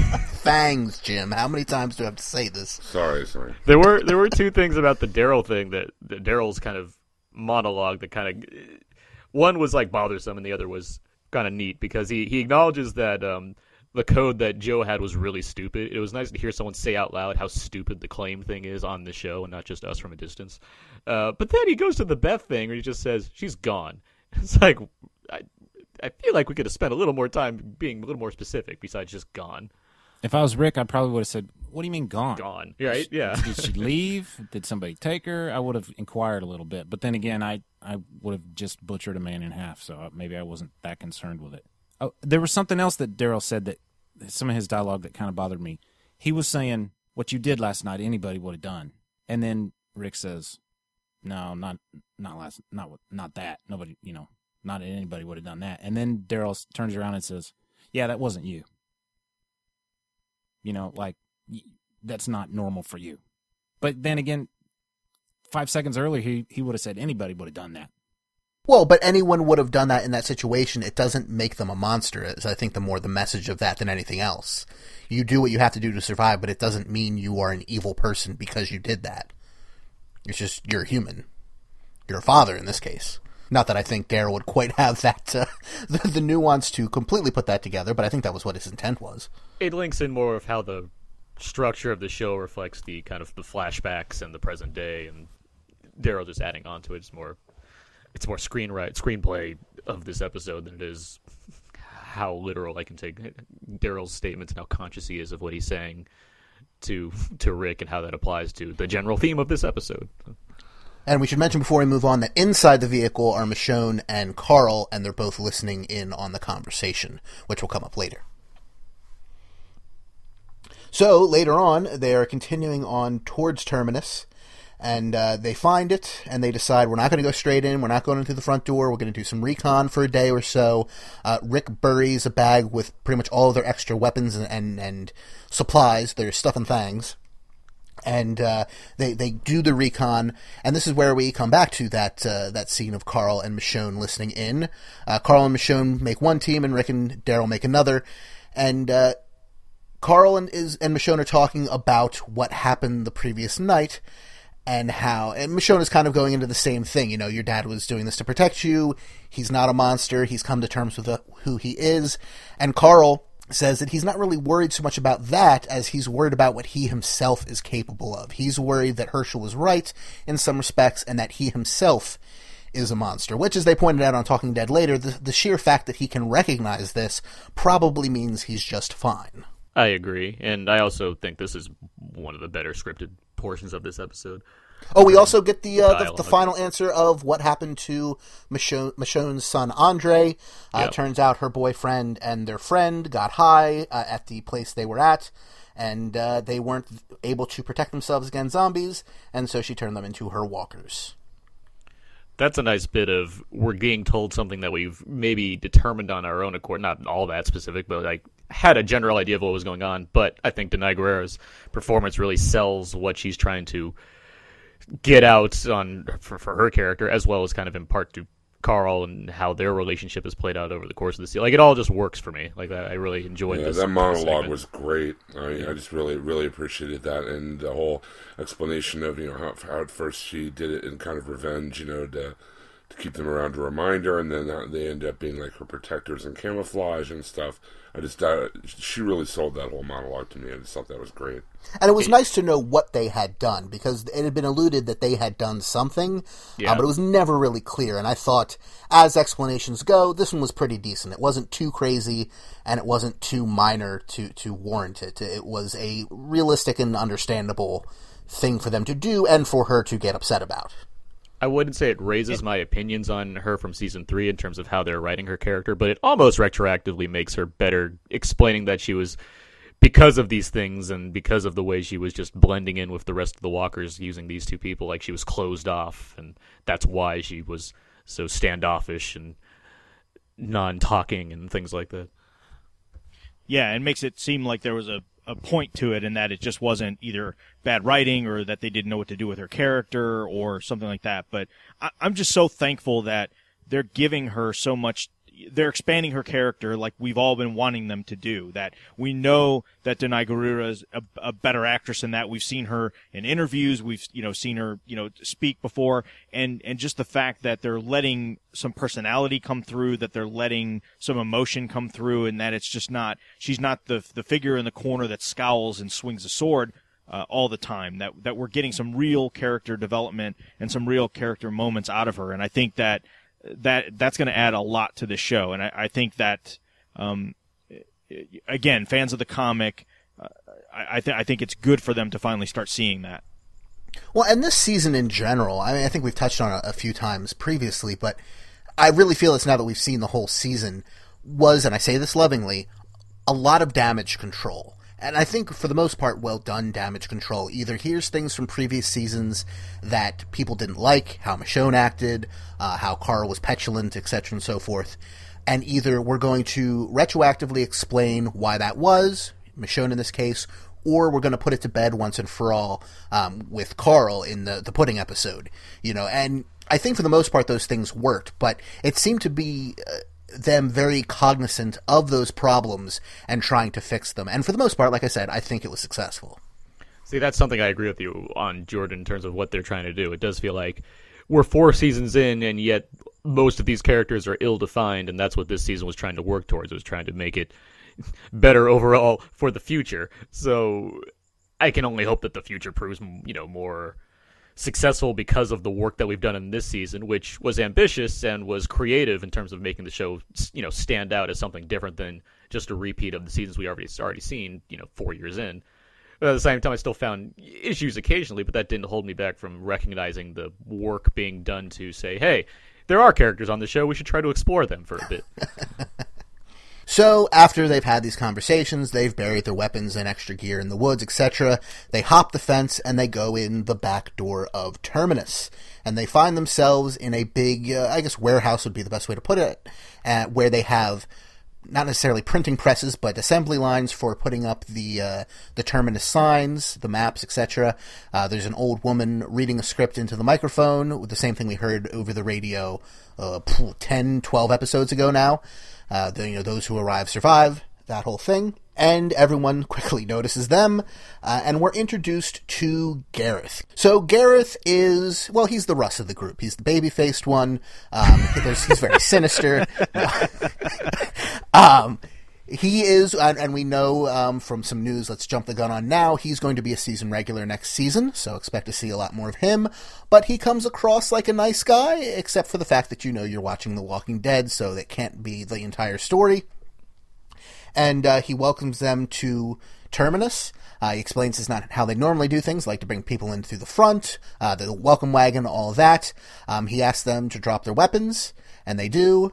Fangs, Jim. How many times do I have to say this? Sorry. There were two things about the Daryl thing that Daryl's kind of monologue that kind of, one was like bothersome and the other was kind of neat, because he acknowledges that the code that Joe had was really stupid. It was nice to hear someone say out loud how stupid the claim thing is on the show and not just us from a distance. But then he goes to the Beth thing where he just says, she's gone. It's like, I feel like we could have spent a little more time being a little more specific besides just gone. If I was Rick, I probably would have said, what do you mean gone? Gone, right? Yeah. Did she leave? Did somebody take her? I would have inquired a little bit. But then again, I would have just butchered a man in half, so maybe I wasn't that concerned with it. Oh, there was something else that Daryl said, that some of his dialogue that kind of bothered me. He was saying, what you did last night, anybody would have done. And then Rick says, no, not that. Nobody, you know, not anybody would have done that. And then Daryl turns around and says, yeah, that wasn't you. You know, like, that's not normal for you. But then again, 5 seconds earlier, he would have said anybody would have done that. Well, but anyone would have done that in that situation. It doesn't make them a monster. It's, I think, the more the message of that than anything else. You do what you have to do to survive, but it doesn't mean you are an evil person because you did that. It's just, you're human. You're a father in this case. Not that I think Daryl would quite have that the nuance to completely put that together, but I think that was what his intent was. It links in more of how the structure of the show reflects the kind of the flashbacks and the present day, and Daryl just adding on to it. It's more screenplay of this episode than it is how literal I can take Daryl's statements and how conscious he is of what he's saying to Rick and how that applies to the general theme of this episode. And we should mention before we move on that inside the vehicle are Michonne and Carl, and they're both listening in on the conversation, which will come up later. So, later on, they are continuing on towards Terminus, and they find it, and they decide, we're not going to go straight in, we're not going in through the front door, we're going to do some recon for a day or so. Rick buries a bag with pretty much all of their extra weapons and supplies, their stuff and things. And they do the recon, and this is where we come back to that scene of Carl and Michonne listening in. Carl and Michonne make one team, and Rick and Daryl make another. And Carl and Michonne are talking about what happened the previous night, and how, and Michonne is kind of going into the same thing. You know, your dad was doing this to protect you. He's not a monster. He's come to terms with who he is. And Carl says that he's not really worried so much about that as he's worried about what he himself is capable of. He's worried that Herschel was right in some respects, and that he himself is a monster, which, as they pointed out on Talking Dead later, the sheer fact that he can recognize this probably means he's just fine. I agree, and I also think this is one of the better scripted portions of this episode. Oh, we also get the final answer of what happened to Michonne's son, Andre. Yep. Turns out her boyfriend and their friend got high at the place they were at, and they weren't able to protect themselves against zombies, and so she turned them into her walkers. That's a nice bit of we're being told something that we've maybe determined on our own accord, not all that specific, but like had a general idea of what was going on. But I think Danai Gurira's performance really sells what she's trying to get out on for her character, as well as kind of in part to Carl and how their relationship is played out over the course of the season. Like, it all just works for me. Like, I really enjoyed this. That monologue was great. I just really, really appreciated that, and the whole explanation of, you know, how at first she did it in kind of revenge, you know, to keep them around to remind her, and then they end up being like her protectors and camouflage and stuff. I just thought she really sold that whole monologue to me. I just thought that was great. And it was nice to know what they had done, because it had been alluded that they had done something, but it was never really clear. And I thought, as explanations go, this one was pretty decent. It wasn't too crazy, and it wasn't too minor to warrant it. It was a realistic and understandable thing for them to do and for her to get upset about. I wouldn't say it raises my opinions on her from season 3 in terms of how they're writing her character, but it almost retroactively makes her better, explaining that she was, because of these things and because of the way she was just blending in with the rest of the walkers using these two people, like she was closed off, and that's why she was so standoffish and non-talking and things like that. Yeah, it makes it seem like there was a point to it, and that it just wasn't either bad writing or that they didn't know what to do with her character or something like that. But I'm just so thankful that they're giving her so much. They're expanding her character like we've all been wanting them to do, that we know that Danai Gurira is a better actress than that. We've seen her in interviews. We've, seen her, speak before. And just the fact that they're letting some personality come through, that they're letting some emotion come through, and that it's just not, she's not the figure in the corner that scowls and swings a sword all the time, that we're getting some real character development and some real character moments out of her. And I think that's going to add a lot to this show. And I think that, again, fans of the comic, I think it's good for them to finally start seeing that. Well, and this season in general, I mean, I think we've touched on it a few times previously, but I really feel it's now that we've seen the whole season was, and I say this lovingly, a lot of damage control. And I think, for the most part, well done damage control. Either here's things from previous seasons that people didn't like, how Michonne acted, how Carl was petulant, etc. and so forth, and either we're going to retroactively explain why that was, Michonne in this case, or we're going to put it to bed once and for all with Carl in the pudding episode. And I think, for the most part, those things worked, but it seemed to be... them very cognizant of those problems and trying to fix them. And for the most part, like I said, I think it was successful. See, that's something I agree with you on, Jordan, in terms of what they're trying to do. It does feel like we're 4 seasons in, and yet most of these characters are ill-defined, and that's what this season was trying to work towards. It was trying to make it better overall for the future. So I can only hope that the future proves, more... successful because of the work that we've done in this season, which was ambitious and was creative in terms of making the show, stand out as something different than just a repeat of the seasons we already seen, 4 years in. But at the same time, I still found issues occasionally, but that didn't hold me back from recognizing the work being done to say, hey, there are characters on the show, we should try to explore them for a bit. So, after they've had these conversations, they've buried their weapons and extra gear in the woods, etc., they hop the fence and they go in the back door of Terminus. And they find themselves in a big, warehouse would be the best way to put it, where they have not necessarily printing presses, but assembly lines for putting up the Terminus signs, the maps, etc. There's an old woman reading a script into the microphone, with the same thing we heard over the radio 10, 12 episodes ago now. Those who arrive survive, that whole thing. And everyone quickly notices them, and we're introduced to Gareth. So Gareth is, he's the Russ of the group. He's the baby-faced one. He's very sinister. He is, and we know from some news, let's jump the gun on now, he's going to be a season regular next season, so expect to see a lot more of him. But he comes across like a nice guy, except for the fact that you're watching The Walking Dead, so that can't be the entire story. And he welcomes them to Terminus. He explains it's not how they normally do things, like to bring people in through the front, the welcome wagon, all that. He asks them to drop their weapons, and they do.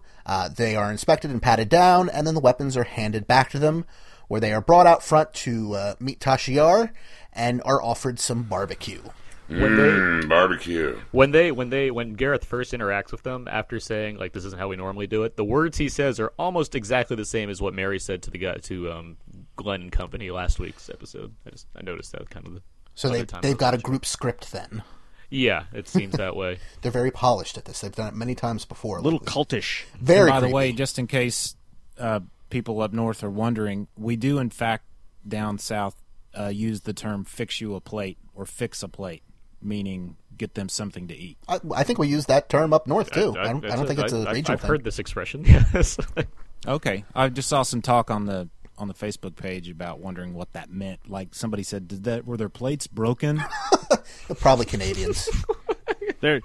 They are inspected and patted down, and then the weapons are handed back to them, where they are brought out front to meet Tashiar and are offered some barbecue. Barbecue. When Gareth first interacts with them after saying like this isn't how we normally do it, the words he says are almost exactly the same as what Mary said to the guy to Glenn and company last week's episode. I noticed that kind of. So they've got a group script then. Yeah, it seems that way. They're very polished at this. They've done it many times before. A little cultish. Very. And by the way, just in case people up north are wondering, we do in fact down south use the term "fix you a plate" or "fix a plate," meaning get them something to eat. I think we use that term up north, too. I don't think it's a regional thing. I've heard this expression. Yes. Okay. I just saw some talk on the Facebook page about wondering what that meant. Like somebody said, were their plates broken? Probably Canadians. They're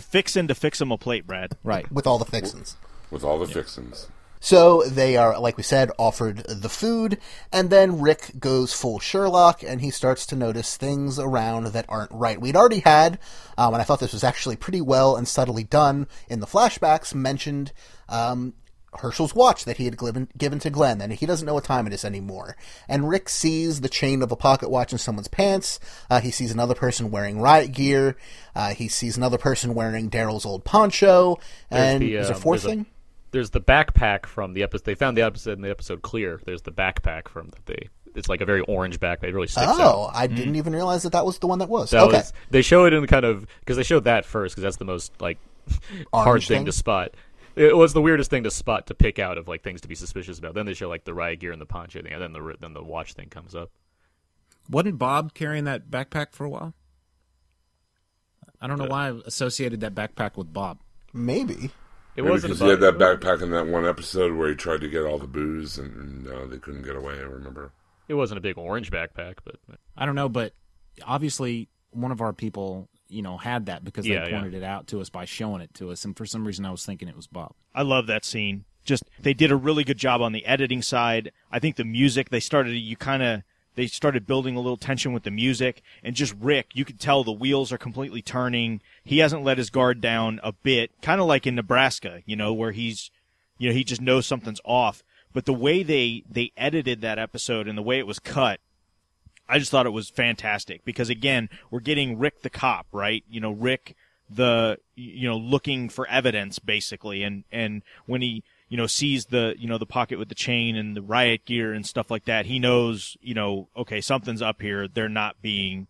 fixing to fix them a plate, Brad. Right. With all the fixins. With all the fixins. So they are, like we said, offered the food, and then Rick goes full Sherlock, and he starts to notice things around that aren't right. We'd already had, and I thought this was actually pretty well and subtly done in the flashbacks, mentioned Herschel's watch that he had given to Glenn, and he doesn't know what time it is anymore. And Rick sees the chain of a pocket watch in someone's pants. He sees another person wearing riot gear. He sees another person wearing Daryl's old poncho. And is there a fourth thing? There's the backpack from the episode. They found the episode in the episode clear. There's the backpack from that they. It's like a very orange backpack. It really sticks out. Oh, I didn't even realize that was the one that was. They show it in kind of because they showed that first because that's the most like hard thing to spot. It was the weirdest thing to spot to pick out of like things to be suspicious about. Then they show like the riot gear and the poncho thing, and then the watch thing comes up. Wasn't Bob carrying that backpack for a while? I don't know why I associated that backpack with Bob. Maybe. Because he had that backpack in that one episode where he tried to get all the booze and they couldn't get away, I remember. It wasn't a big orange backpack, but... I don't know, but obviously one of our people, had that because they pointed it out to us by showing it to us, and for some reason I was thinking it was Bob. I love that scene. Just, they did a really good job on the editing side. I think the music, they started building a little tension with the music, and just Rick, you could tell the wheels are completely turning. He hasn't let his guard down a bit, kind of like in Nebraska, where he's, he just knows something's off. But the way they edited that episode and the way it was cut, I just thought it was fantastic because, again, we're getting Rick the cop, right? Rick the, looking for evidence, basically, and when he... sees the, the pocket with the chain and the riot gear and stuff like that. He knows, okay, something's up here. They're not being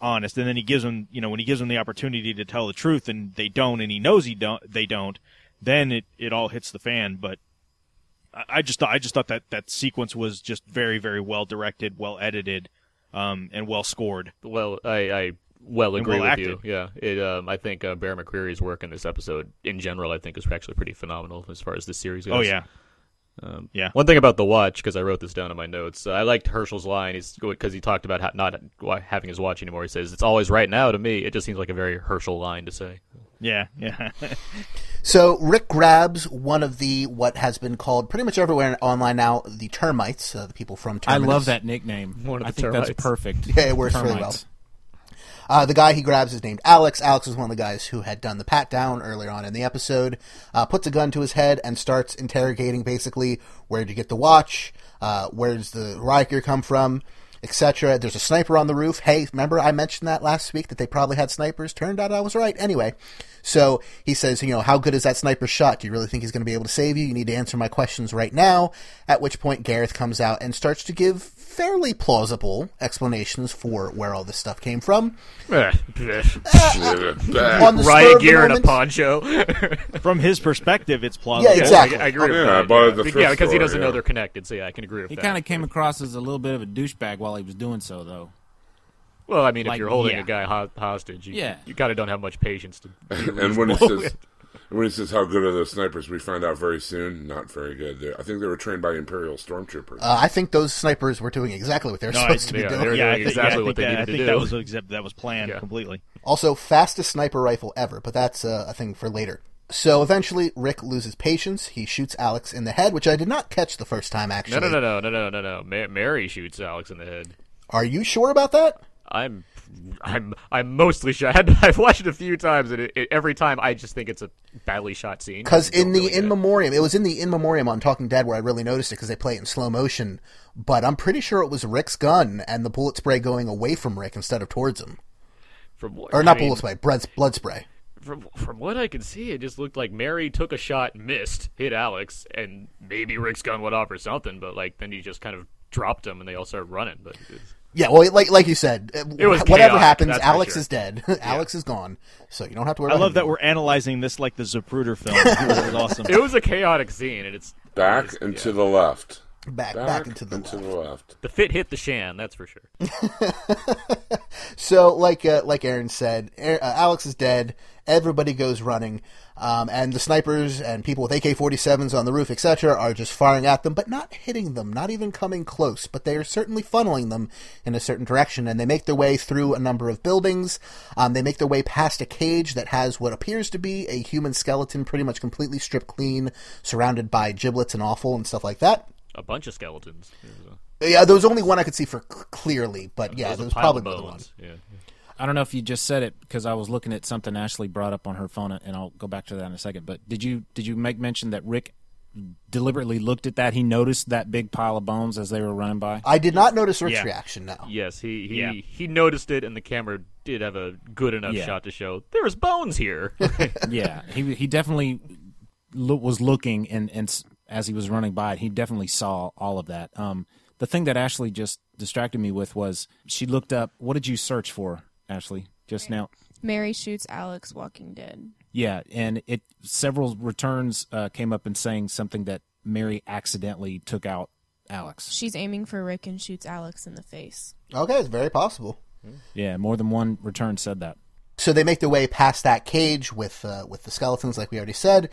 honest. And then he gives them, when he gives them the opportunity to tell the truth and they don't, and he knows they don't, then it all hits the fan. But I just thought that sequence was just very, very well directed, well edited, and well scored. Well, I agree with you. Yeah, I think Bear McCreary's work in this episode, in general, I think is actually pretty phenomenal as far as this series goes. Oh yeah, One thing about the watch, because I wrote this down in my notes, I liked Herschel's line. Because he talked about not having his watch anymore. He says it's always right now to me. It just seems like a very Herschel line to say. Yeah. So Rick grabs one of the what has been called pretty much everywhere online now the termites, the people from Terminus. I love that nickname. I think that's perfect. Yeah, it works really well. The guy he grabs is named Alex. Alex is one of the guys who had done the pat-down earlier on in the episode, puts a gun to his head and starts interrogating, basically, where'd you get the watch, where does the riot gear come from, etc. There's a sniper on the roof. Hey, remember I mentioned that last week, that they probably had snipers? Turned out I was right. Anyway, so he says, how good is that sniper shot? Do you really think he's going to be able to save you? You need to answer my questions right now, at which point Gareth comes out and starts to give fairly plausible explanations for where all this stuff came from. Riot gear and a poncho. From his perspective, it's plausible. Yeah, exactly. I agree with that. Yeah, because he doesn't know they're connected, so I can agree with that. He kind of came across as a little bit of a douchebag while he was doing so, though. Well, I mean, if you're holding a guy hostage, you kind of don't have much patience to deal and when he says with. When he says, how good are those snipers, we find out very soon, not very good. I think they were trained by Imperial Stormtroopers. I think those snipers were doing exactly what they were supposed to be doing. They were doing exactly what they needed to do. I think that was planned completely. Also, fastest sniper rifle ever, but that's a thing for later. So eventually, Rick loses patience. He shoots Alex in the head, which I did not catch the first time, actually. No. Mary shoots Alex in the head. Are you sure about that? I'm mostly sure. I've watched it a few times, and every time I just think it's a badly shot scene. Because in the In Memoriam, it was in the In Memoriam on Talking Dead where I really noticed it because they play it in slow motion. But I'm pretty sure it was Rick's gun and the bullet spray going away from Rick instead of towards him. Blood spray. From what I could see, it just looked like Mary took a shot, missed, hit Alex, and maybe Rick's gun went off or something. But then he just kind of dropped him, and they all started running. But yeah, well, like you said, it was whatever chaotic, happens, Alex is dead. Yeah. Alex is gone, so you don't have to worry about it. I love that we're analyzing this like the Zapruder film. It was awesome. It was a chaotic scene, and it's back and to the left. Back into the left. The fit hit the Shan, that's for sure. So, like Aaron said, Alex is dead. Everybody goes running, and the snipers and people with AK-47s on the roof, etc., are just firing at them, but not hitting them, not even coming close. But they are certainly funneling them in a certain direction, and they make their way through a number of buildings. They make their way past a cage that has what appears to be a human skeleton, pretty much completely stripped clean, surrounded by giblets and offal and stuff like that. A bunch of skeletons. Yeah, there was only one I could see for clearly, but yeah, there was probably bones. Another one. Yeah. I don't know if you just said it because I was looking at something Ashley brought up on her phone, and I'll go back to that in a second. But did you make mention that Rick deliberately looked at that? He noticed that big pile of bones as they were running by. I did not notice Rick's reaction. No. Yes, he noticed it, and the camera did have a good enough shot to show there's bones here. Yeah, he definitely was looking and. As he was running by it, he definitely saw all of that. The thing that Ashley just distracted me with was she looked up, what did you search for, Ashley, just now? Mary shoots Alex, Walking Dead. Yeah, and several returns came up in saying something that Mary accidentally took out Alex. She's aiming for Rick and shoots Alex in the face. Okay, it's very possible. Yeah, more than one return said that. So they make their way past that cage with the skeletons, like we already said.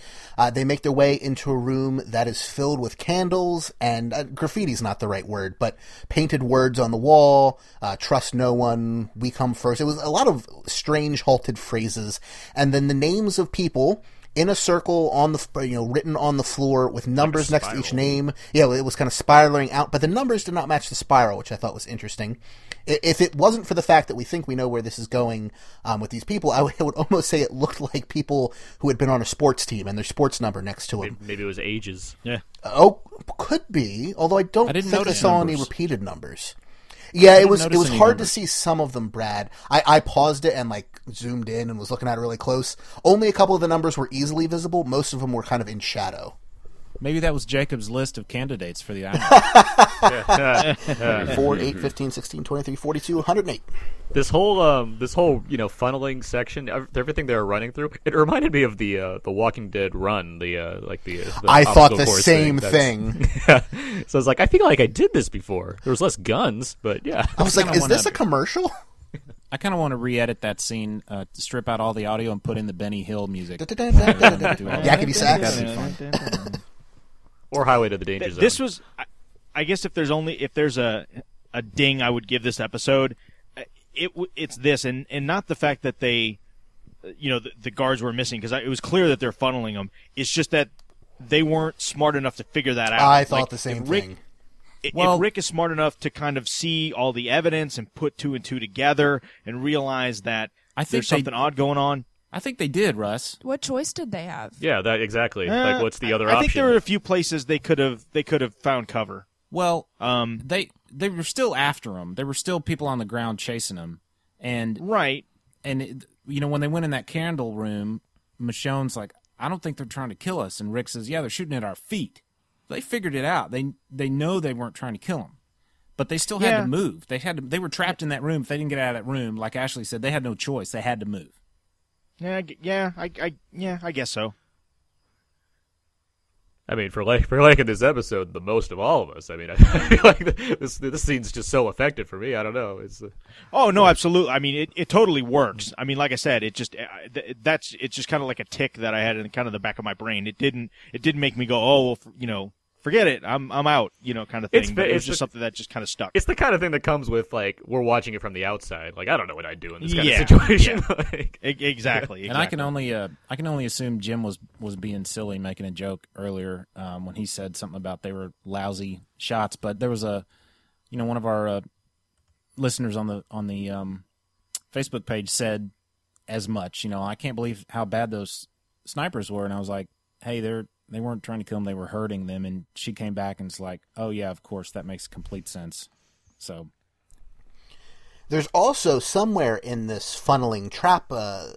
They make their way into a room that is filled with candles and graffiti's not the right word, but painted words on the wall. Trust no one. We come first. It was a lot of strange halted phrases, and then the names of people in a circle on the written on the floor with numbers next to each name. Yeah, it was kind of spiraling out, but the numbers did not match the spiral, which I thought was interesting. If it wasn't for the fact that we think we know where this is going with these people, I would almost say it looked like people who had been on a sports team and their sports number next to them. Maybe it was ages. Yeah. Oh, could be. Although I didn't think I saw any repeated numbers. Yeah, it was hard to see some of them, Brad. I paused it and zoomed in and was looking at it really close. Only a couple of the numbers were easily visible. Most of them were kind of in shadow. Maybe that was Jacob's list of candidates for the island. 4, 8, 15, 16, 23, 42, 108. This whole funneling section, everything they were running through, it reminded me of the Walking Dead run, the I thought the same thing. Yeah. So I was I feel like I did this before. There was less guns, but yeah. I was is this a commercial? I kind of want to re-edit that scene, strip out all the audio and put in the Benny Hill music. Yakety sax. That'd be fun. Or Highway to the Danger Zone. This was, I guess, if there's a ding I would give this episode, it's this, and not the fact that they, the guards were missing, because it was clear that they're funneling them. It's just that they weren't smart enough to figure that out. I thought the same thing. If Rick is smart enough to kind of see all the evidence and put two and two together and realize that there's something odd going on. I think they did, Russ. What choice did they have? Yeah, that exactly. What's the other option? I think there were a few places they could have found cover. Well, they were still after him. There were still people on the ground chasing him. And right. And when they went in that candle room, Michonne's like, "I don't think they're trying to kill us." And Rick says, "Yeah, they're shooting at our feet." They figured it out. They know they weren't trying to kill him. But they still had to move. They were trapped in that room. If they didn't get out of that room, like Ashley said, they had no choice. They had to move. I guess so. I mean, for in this episode, the most of all of us. I mean, I feel like this scene's just so effective for me. I don't know. It's oh no, absolutely. I mean, it totally works. I mean, like I said, it's just kind of like a tick that I had in kind of the back of my brain. It didn't make me go, oh, well, forget it, I'm out, you know, kind of thing. It's just something that just kind of stuck. It's the kind of thing that comes with, like, we're watching it from the outside. Like, I don't know what I'd do in this kind of situation. Yeah. Like, exactly. And I can only assume Jim was being silly, making a joke earlier when he said something about they were lousy shots. But there was one of our listeners on the Facebook page said as much. You know, I can't believe how bad those snipers were. And I was like, hey, they weren't trying to kill them, they were hurting them. And she came back and was like, oh, yeah, of course, that makes complete sense. So there's also somewhere in this funneling trap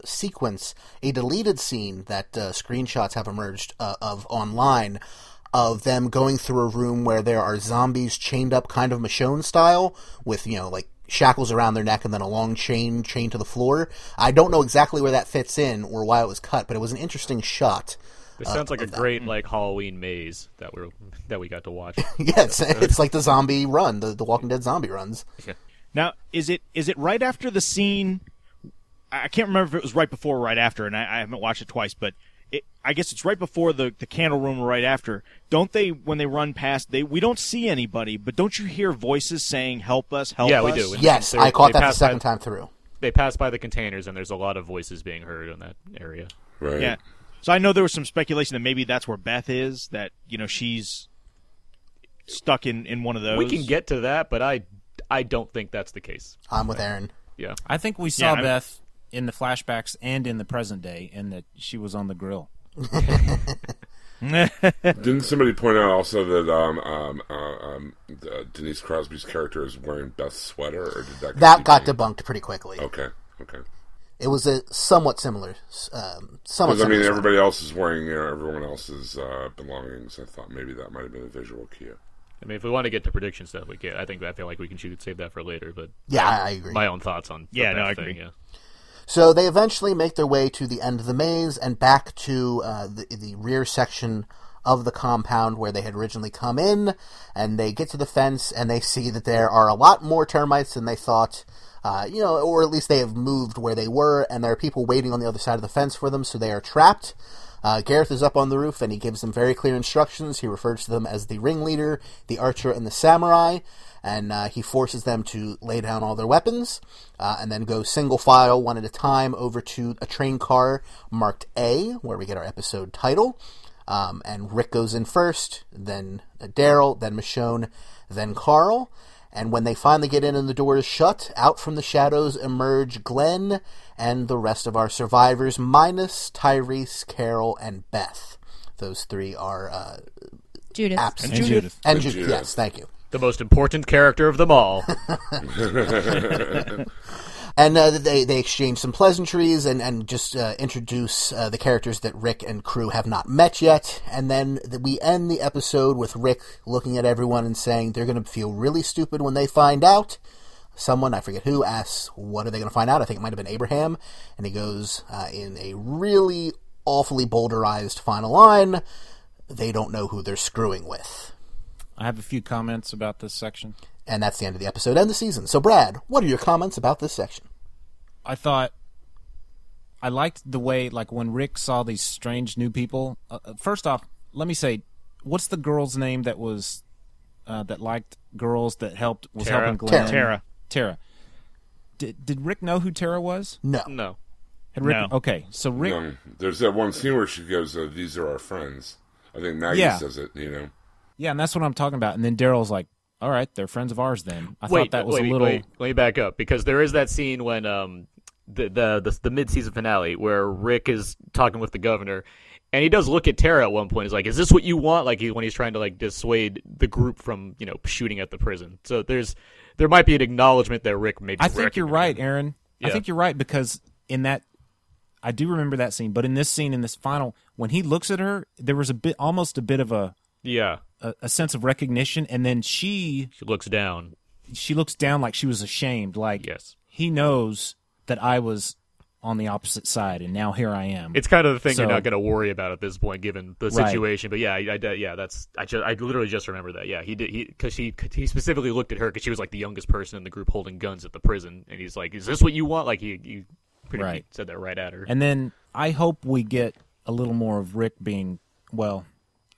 sequence a deleted scene that screenshots have emerged of online of them going through a room where there are zombies chained up kind of Michonne style with, you know, like shackles around their neck and then a long chain to the floor. I don't know exactly where that fits in or why it was cut, but it was an interesting shot. This sounds like a great like Halloween maze that we got to watch. Yeah, it's like the zombie run, the Walking Dead zombie runs. Yeah. Now, is it right after the scene? I can't remember if it was right before or right after, and I haven't watched it twice, but I guess it's right before the candle room or right after. Don't they, when they run past, we don't see anybody, but don't you hear voices saying, help us, help us? Yeah, we do. And yes, I caught that the second time through. They pass by the containers, and there's a lot of voices being heard in that area. Right. Yeah. So I know there was some speculation that maybe that's where Beth is, that, you know, she's stuck in one of those. We can get to that, but I don't think that's the case. I'm with Aaron. Yeah. I think we saw Beth in the flashbacks and in the present day, and that she was on the grill. Didn't somebody point out also that Denise Crosby's character is wearing Beth's sweater? Or did that got debunked pretty quickly. Okay. It was a somewhat similar. Because everybody else is wearing everyone else's belongings. I thought maybe that might have been a visual cue. I mean, if we want to get to prediction stuff, we can. I feel like we can save that for later. But yeah, I agree. My own thoughts on I agree. Yeah. So they eventually make their way to the end of the maze and back to the rear section of the compound where they had originally come in. And they get to the fence and they see that there are a lot more termites than they thought. You know, or at least they have moved where they were, and there are people waiting on the other side of the fence for them, so they are trapped. Gareth is up on the roof, and he gives them very clear instructions. He refers to them as the ringleader, the archer, and the samurai, and he forces them to lay down all their weapons, and then go single file, one at a time, over to a train car marked A, where we get our episode title. And Rick goes in first, then Daryl, then Michonne, then Carl. And when they finally get in and the door is shut, out from the shadows emerge Glenn and the rest of our survivors, minus Tyrese, Carol, and Beth. Those three are Judith. Absent. And Judith, yes, thank you. The most important character of them all. And they exchange some pleasantries and just introduce the characters that Rick and crew have not met yet. And then we end the episode with Rick looking at everyone and saying they're going to feel really stupid when they find out. Someone, I forget who, asks, what are they going to find out? I think it might have been Abraham. And he goes in a really awfully boulderized final line, they don't know who they're screwing with. I have a few comments about this section. And that's the end of the episode and the season. So, Brad, what are your comments about this section? I thought I liked the way, like, when Rick saw these strange new people. First off, let me say, what's the girl's name that was that liked girls that helped was Tara. Helping Glenn? Tara. Did Rick know who Tara was? No. Had Rick? No. Okay, so Rick. No. There's that one scene where she goes, "These are our friends." I think Maggie says it. You know. Yeah, and that's what I'm talking about. And then Daryl's like, all right, they're friends of ours then. Let me back up, because there is that scene when the mid-season finale where Rick is talking with the governor, and he does look at Tara at one point. He's like, is this what you want? Like, when he's trying to, like, dissuade the group from, you know, shooting at the prison. So there might be an acknowledgement that Rick made. I think you're right, Aaron. Yeah. I think you're right, because in that, I do remember that scene, but in this scene, in this final, when he looks at her, there was a sense of recognition, and then she looks down. She looks down like she was ashamed. Like, yes, he knows that I was on the opposite side, and now here I am. It's kind of the thing you're not going to worry about at this point, given the situation. But yeah, I literally just remember that. Yeah, he did. He specifically looked at her because she was like the youngest person in the group holding guns at the prison, and he's like, "Is this what you want?" Like he pretty much said that right at her. And then I hope we get a little more of Rick being well.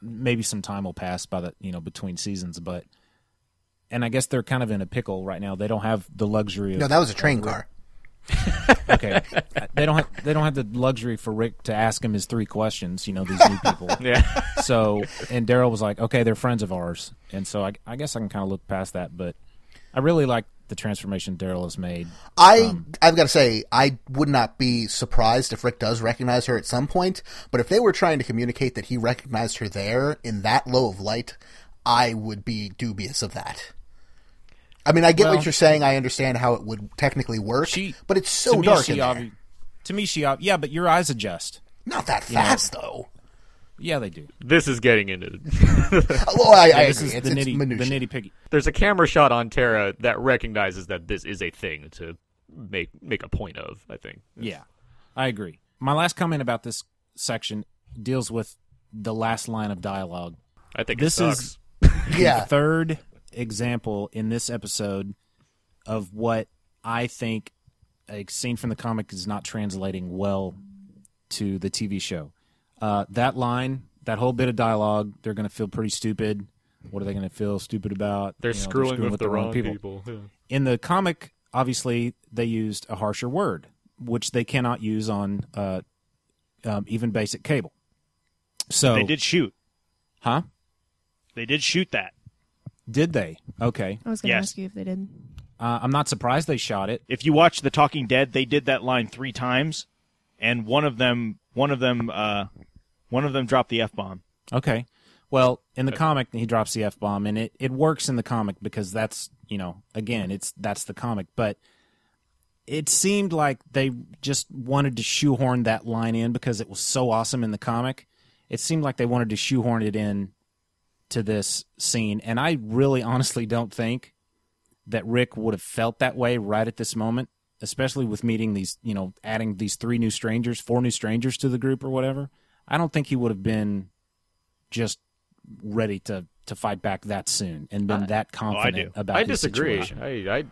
maybe some time will pass by the, you know, between seasons, but, and I guess they're kind of in a pickle right now. They don't have the luxury of... No, that was a train car. Okay. They don't have the luxury for Rick to ask him his three questions, you know, these new people. Yeah. So, and Daryl was like, okay, they're friends of ours. And so I guess I can kind of look past that, but I really like the transformation Daryl has made. I've got to say, I would not be surprised if Rick does recognize her at some point, but if they were trying to communicate that he recognized her there in that low of light, I would be dubious of that. I mean, I get what you're saying. I understand how it would technically work, but it's so dark in there. Yeah, but your eyes adjust. Not that fast, though. Yeah, they do. This is getting into it. Well, I agree. It's minutiae. The nitty-piggy. There's a camera shot on Tara that recognizes that this is a thing to make a point of, I think. Yeah, I agree. My last comment about this section deals with the last line of dialogue. I think this sucks. Is the third example in this episode of what I think a scene from the comic is not translating well to the TV show. That line, that whole bit of dialogue, they're going to feel pretty stupid. What are they going to feel stupid about? They're screwing with the wrong people. Yeah. In the comic, obviously, they used a harsher word, which they cannot use on even basic cable. So they did shoot. Huh? They did shoot that. Did they? Okay. I was going to ask you if they did. I'm not surprised they shot it. If you watch The Talking Dead, they did that line 3 times, and one of them dropped the F-bomb. Okay. Well, in the comic, he drops the F-bomb, and it works in the comic because that's, you know, again, that's the comic. But it seemed like they just wanted to shoehorn that line in because it was so awesome in the comic. It seemed like they wanted to shoehorn it in to this scene, and I really honestly don't think that Rick would have felt that way right at this moment, especially with meeting these, you know, adding these 4 new strangers to the group or whatever. I don't think he would have been just ready to fight back that soon and been that confident about his situation. I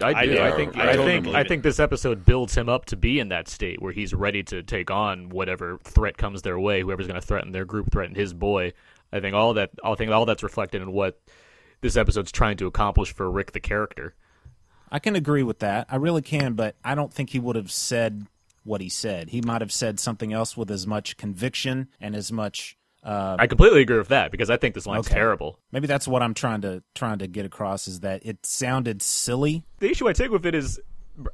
think this episode builds him up to be in that state where he's ready to take on whatever threat comes their way, whoever's going to threaten their group, threaten his boy. I think all that's reflected in what this episode's trying to accomplish for Rick the character. I can agree with that. I really can, but I don't think he would have said what he said. He might have said something else with as much conviction and as much... I completely agree with that because I think this line's terrible. Maybe that's what I'm trying to get across is that it sounded silly. The issue I take with it is...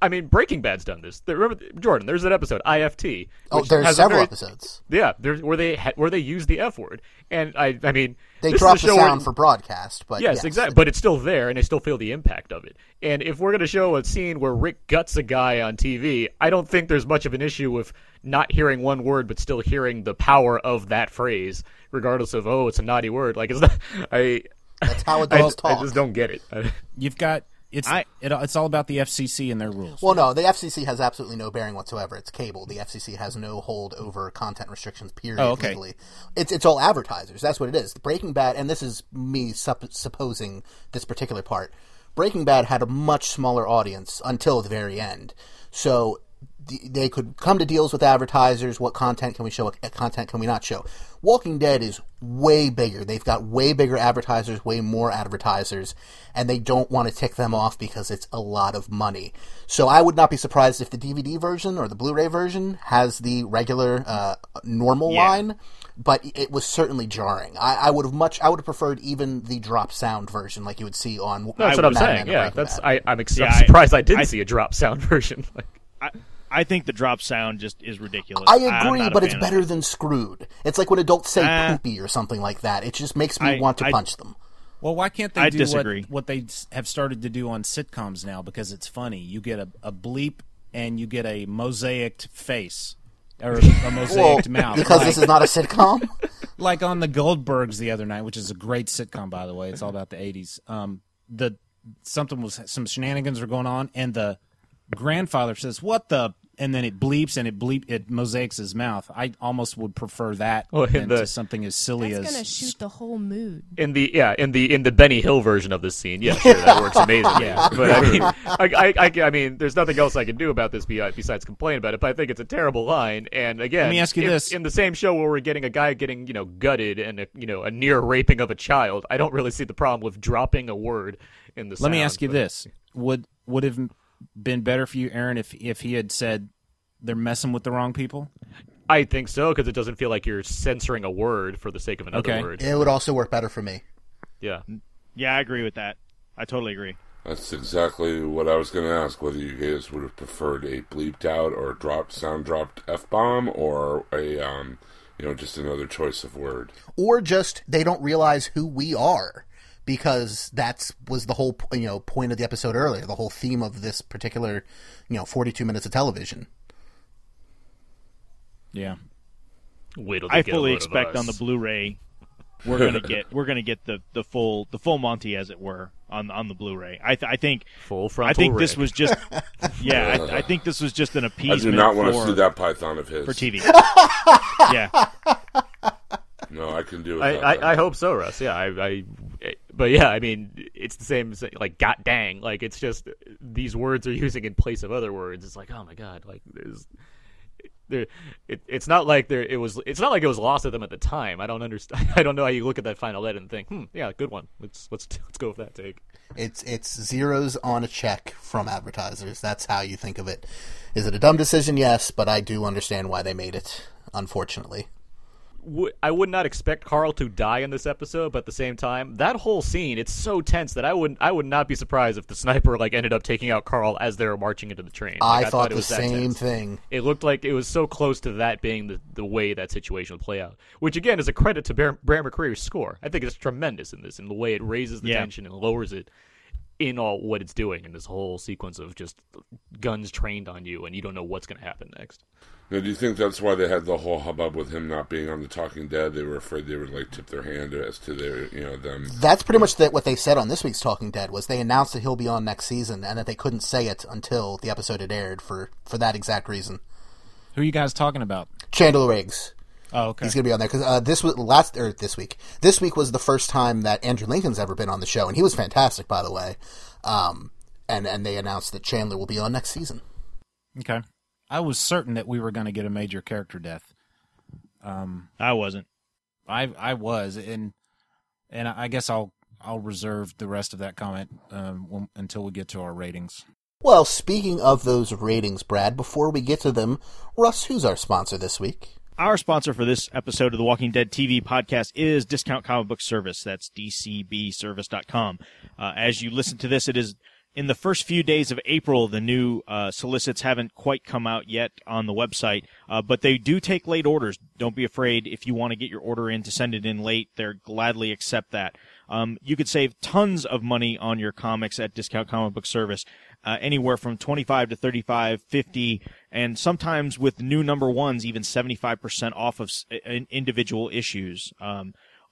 I mean, Breaking Bad's done this. Remember, Jordan, there's that episode, IFT. Oh, there's several episodes. Yeah, where they use the F word. And, I mean... They drop the sound for broadcast, but... Yes, exactly. But it's still there, and they still feel the impact of it. And if we're going to show a scene where Rick guts a guy on TV, I don't think there's much of an issue with not hearing one word, but still hearing the power of that phrase, regardless of, oh, it's a naughty word. Like, it's not... That's how adults talk. I just don't get it. You've got... It's all about the FCC and their rules. Well, no, the FCC has absolutely no bearing whatsoever. It's cable. The FCC has no hold over content restrictions, period, legally. It's all advertisers. That's what it is. Breaking Bad, and this is me supposing this particular part, Breaking Bad had a much smaller audience until the very end. So they could come to deals with advertisers. What content can we show? What content can we not show? Walking Dead is way bigger. They've got way bigger advertisers, way more advertisers, and they don't want to tick them off because it's a lot of money. So I would not be surprised if the DVD version or the Blu-ray version has the regular normal line, but it was certainly jarring. I would have preferred even the drop sound version like you would see on... No, that's what I'm saying. Yeah, I'm surprised I didn't see a drop sound version. Like, I think the drop sound just is ridiculous. I agree, but it's better than screwed. It's like when adults say poopy or something like that. It just makes me want to punch them. Well, why can't they do what they have started to do on sitcoms now? Because it's funny. You get a bleep and you get a mosaiced face or a mosaiced mouth. Because this is not a sitcom? Like on The Goldbergs the other night, which is a great sitcom, by the way. It's all about the 80s. Some shenanigans were going on, and the grandfather says, "What the and then it bleeps and it mosaics his mouth. I almost would prefer that than to something as silly as that's going to shoot the whole mood. In the Benny Hill version of this scene, yeah, sure, that works amazing. Yeah, but I mean, I mean, there's nothing else I can do about this besides complain about it. But I think it's a terrible line. And again, let me ask you this: in the same show where we're getting a guy getting gutted and a near raping of a child, I don't really see the problem with dropping a word in the sound. Let me ask you this: would have been better for you, Aaron, if he had said they're messing with the wrong people? I think so, because it doesn't feel like you're censoring a word for the sake of another word. It would also work better for me. Yeah, I agree with that. I totally agree. That's exactly what I was going to ask, whether you guys would have preferred a bleeped out or sound dropped F-bomb or a just another choice of word. Or just they don't realize who we are. Because that was the whole point of the episode earlier, the whole theme of this particular 42 minutes of television. Yeah, I fully expect on the Blu-ray we're gonna get the full Monty, as it were, on the Blu-ray. I think full frontal. I think this was just I think this was just an appeasement. I do not want to see that python of his for TV. Yeah. No, I can do it. I hope so, Russ. Yeah, but yeah, I mean, it's the same. Like, god dang, like it's just these words are using in place of other words. It's like, oh my god, like it's not like it's not like it was lost to them at the time. I don't understand. I don't know how you look at that final edit and think, yeah, good one. Let's go with that take. It's zeros on a check from advertisers. That's how you think of it. Is it a dumb decision? Yes, but I do understand why they made it. Unfortunately. I would not expect Carl to die in this episode, but at the same time, that whole scene, it's so tense that I would not be surprised if the sniper ended up taking out Carl as they were marching into the train. I thought it was the same thing. It looked like it was so close to that being the way that situation would play out, which again is a credit to Bram McCreary's score. I think it's tremendous in this, in the way it raises the tension and lowers it in all what it's doing in this whole sequence of just guns trained on you and you don't know what's going to happen next. Now, do you think that's why they had the whole hubbub with him not being on The Talking Dead? They were afraid they would tip their hand as to their, them. That's pretty much what they said on this week's Talking Dead was they announced that he'll be on next season and that they couldn't say it until the episode had aired for that exact reason. Who are you guys talking about? Chandler Riggs. Oh, okay. He's going to be on there because this week. This week was the first time that Andrew Lincoln's ever been on the show, and he was fantastic, by the way. And they announced that Chandler will be on next season. Okay. I was certain that we were going to get a major character death. I wasn't. I was, and I guess I'll reserve the rest of that comment until we get to our ratings. Well, speaking of those ratings, Brad, before we get to them, Russ, who's our sponsor this week? Our sponsor for this episode of The Walking Dead TV podcast is Discount Comic Book Service. That's dcbservice.com. As you listen to this, it is... in the first few days of April, the new solicits haven't quite come out yet on the website, but they do take late orders. Don't be afraid if you want to get your order in to send it in late. They'll gladly accept that. You could save tons of money on your comics at Discount Comic Book Service, anywhere from 25 to 35, 50, and sometimes with new number ones, even 75% off of individual issues.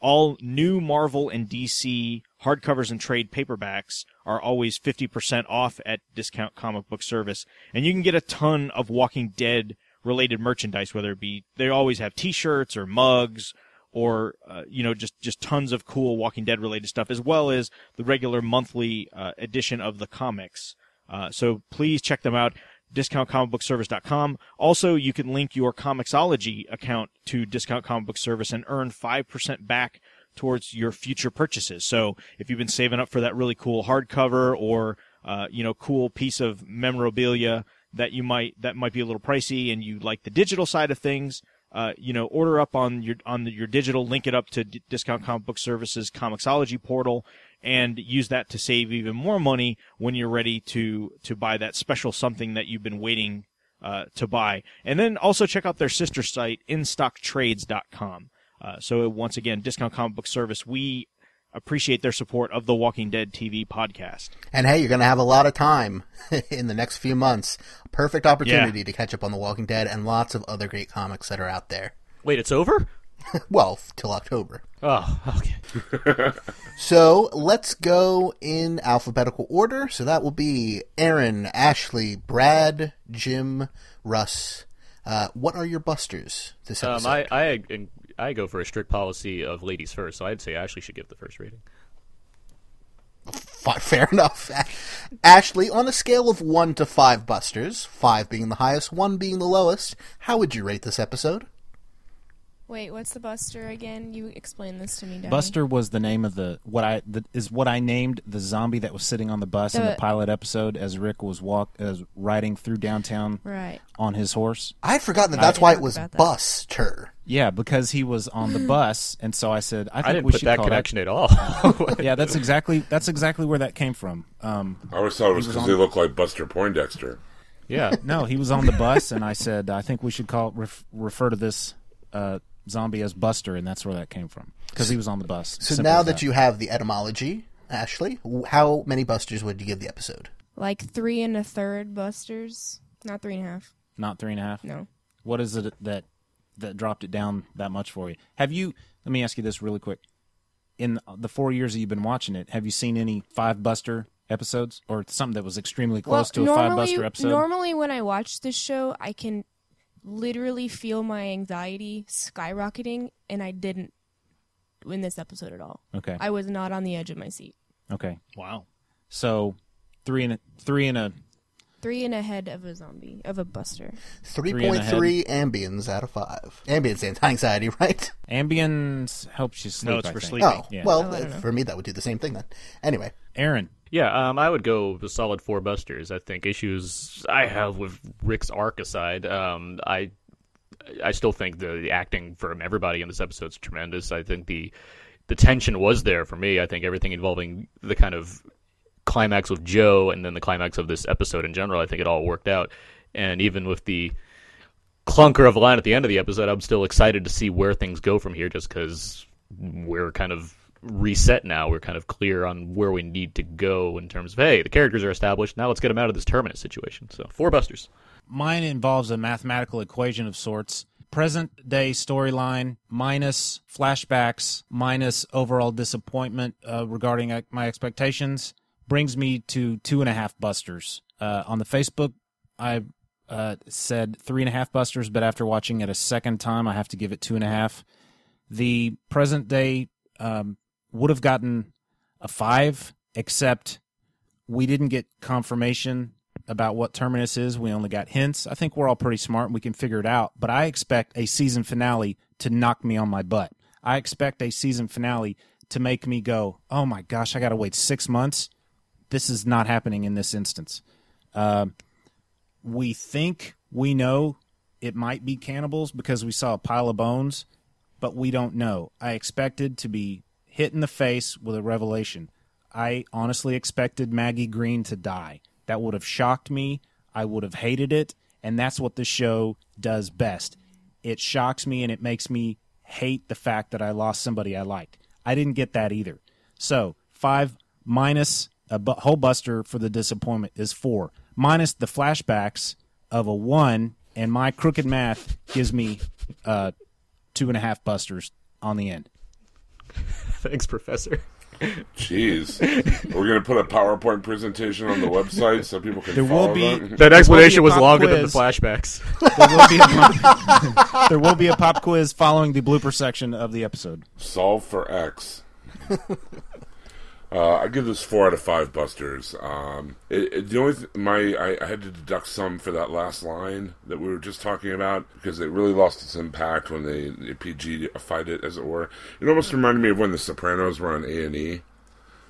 All new Marvel and DC hardcovers and trade paperbacks are always 50% off at Discount Comic Book Service. And you can get a ton of Walking Dead related merchandise, whether it be, they always have t-shirts or mugs or, just tons of cool Walking Dead related stuff, as well as the regular monthly edition of the comics. So please check them out. DiscountComicBookService.com. Also, you can link your Comixology account to Discount Comic Book Service and earn 5% back towards your future purchases. So if you've been saving up for that really cool hardcover or, cool piece of memorabilia that might be a little pricey and you like the digital side of things, order up on your digital, link it up to Discount Comic Book Service's Comixology portal, and use that to save even more money when you're ready to buy that special something that you've been waiting to buy. And then also check out their sister site, instocktrades.com. So once again, Discount Comic Book Service, we appreciate their support of the Walking Dead TV podcast. And hey, you're going to have a lot of time in the next few months. Perfect opportunity to catch up on The Walking Dead and lots of other great comics that are out there. Wait, it's over? Well, till October. Oh, okay. So let's go in alphabetical order. So that will be Aaron, Ashley, Brad, Jim, Russ. What are your busters this episode? I go for a strict policy of ladies first, so I'd say Ashley should give the first rating. Fair enough. Ashley, on a scale of 1 to 5 busters, 5 being the highest, 1 being the lowest, how would you rate this episode? Wait, what's the Buster again? You explained this to me, Danny. Buster was the name of what I named the zombie that was sitting on the bus in the pilot episode as Rick was riding through downtown on his horse. I had forgotten that. That's why it was Buster. Yeah, because he was on the bus, and so I said, "I didn't put that connection at all." Yeah, that's exactly where that came from. I always thought it was because they look like Buster Poindexter. Yeah, no, he was on the bus, and I said, "I think we should refer to this." Zombie as Buster, and that's where that came from because he was on the bus. So now that you have the etymology, Ashley, how many busters would you give the episode? Like 3 1/3 busters, not 3 1/2. Not 3 1/2? No. What is it that dropped it down that much for you? Let me ask you this really quick. In the 4 years that you've been watching it, have you seen any 5 buster episodes or something that was extremely close to a 5 buster episode? Normally when I watch this show, I can literally feel my anxiety skyrocketing, and I didn't win this episode at all. Okay. I was not on the edge of my seat. Okay. Wow. So, three and a head of a zombie, of a buster. 3.3 ambience out of 5. Ambience and anxiety, right? Ambience helps you sleep. No, it's for sleeping. Oh, yeah. Well, for me that would do the same thing then. Anyway. Aaron. Yeah, I would go with a solid 4 busters. I think issues I have with Rick's arc aside, I still think the acting from everybody in this episode is tremendous. I think the tension was there for me. I think everything involving the kind of climax with Joe and then the climax of this episode in general, I think it all worked out. And even with the clunker of a line at the end of the episode, I'm still excited to see where things go from here just because we're kind of reset now. We're kind of clear on where we need to go in terms of, hey, the characters are established. Now let's get them out of this Terminus situation. So 4 busters. Mine involves a mathematical equation of sorts. Present day storyline minus flashbacks minus overall disappointment regarding my expectations brings me to 2 1/2 busters. On the Facebook, I said 3 1/2 busters, but after watching it a second time, I have to give it 2 1/2. The present day would have gotten a 5, except we didn't get confirmation about what Terminus is. We only got hints. I think we're all pretty smart and we can figure it out, but I expect a season finale to knock me on my butt. I expect a season finale to make me go, oh my gosh, I got to wait 6 months. This is not happening in this instance. We think we know it might be cannibals because we saw a pile of bones, but we don't know. I expected to be hit in the face with a revelation. I honestly expected Maggie Green to die. That would have shocked me. I would have hated it, and that's what the show does best. It shocks me, and it makes me hate the fact that I lost somebody I liked. I didn't get that either. So 5 minus a whole buster for the disappointment is 4. Minus the flashbacks of a 1, and my crooked math gives me 2 1/2 busters on the end. Thanks, Professor. Jeez. We're going to put a PowerPoint presentation on the website so people can follow that. That explanation was longer than the flashbacks. There will be a pop quiz following the blooper section of the episode. Solve for X. I give this 4 out of 5 busters. I had to deduct some for that last line that we were just talking about because it really lost its impact when they PG-ified it, as it were. It almost reminded me of when The Sopranos were on A&E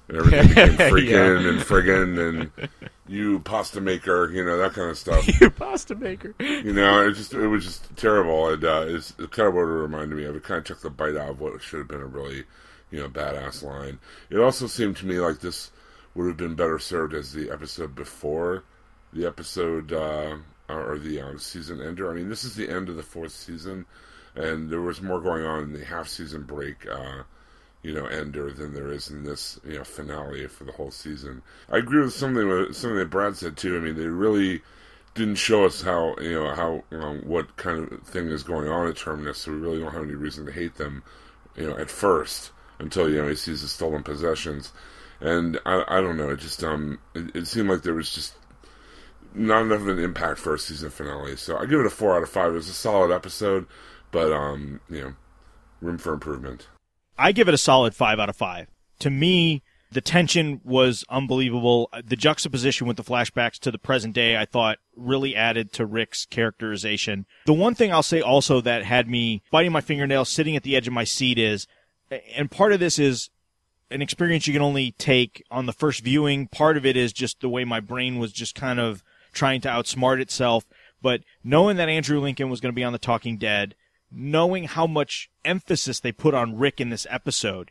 and everything became freaking and friggin' and you pasta maker, you know, that kind of stuff. You pasta maker. You know, it was just terrible. It's kind of what it reminded me of. It kind of took the bite out of what should have been a really, you know, badass line. It also seemed to me like this would have been better served as the episode before the episode, or the season ender. I mean, this is the end of the 4th season, and there was more going on in the half-season break, ender than there is in this, you know, finale for the whole season. I agree with something that Brad said, too. I mean, they really didn't show us how what kind of thing is going on at Terminus, so we really don't have any reason to hate them, at first, until he sees the stolen possessions. And I don't know, it seemed like there was just not enough of an impact for a season finale. So I give it a 4 out of 5. It was a solid episode, but room for improvement. I give it a solid 5 out of 5. To me, the tension was unbelievable. The juxtaposition with the flashbacks to the present day, I thought, really added to Rick's characterization. The one thing I'll say also that had me biting my fingernails, sitting at the edge of my seat is, and part of this is an experience you can only take on the first viewing. Part of it is just the way my brain was just kind of trying to outsmart itself. But knowing that Andrew Lincoln was going to be on The Talking Dead, knowing how much emphasis they put on Rick in this episode,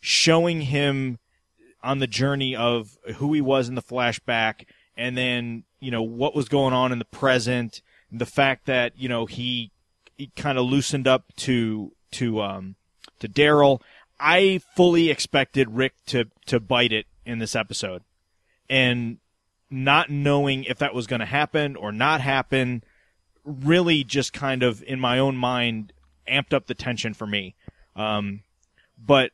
showing him on the journey of who he was in the flashback, and then, what was going on in the present, the fact that, he kind of loosened up to Daryl. I fully expected Rick to bite it in this episode, and not knowing if that was going to happen or not happen really just kind of, in my own mind, amped up the tension for me. But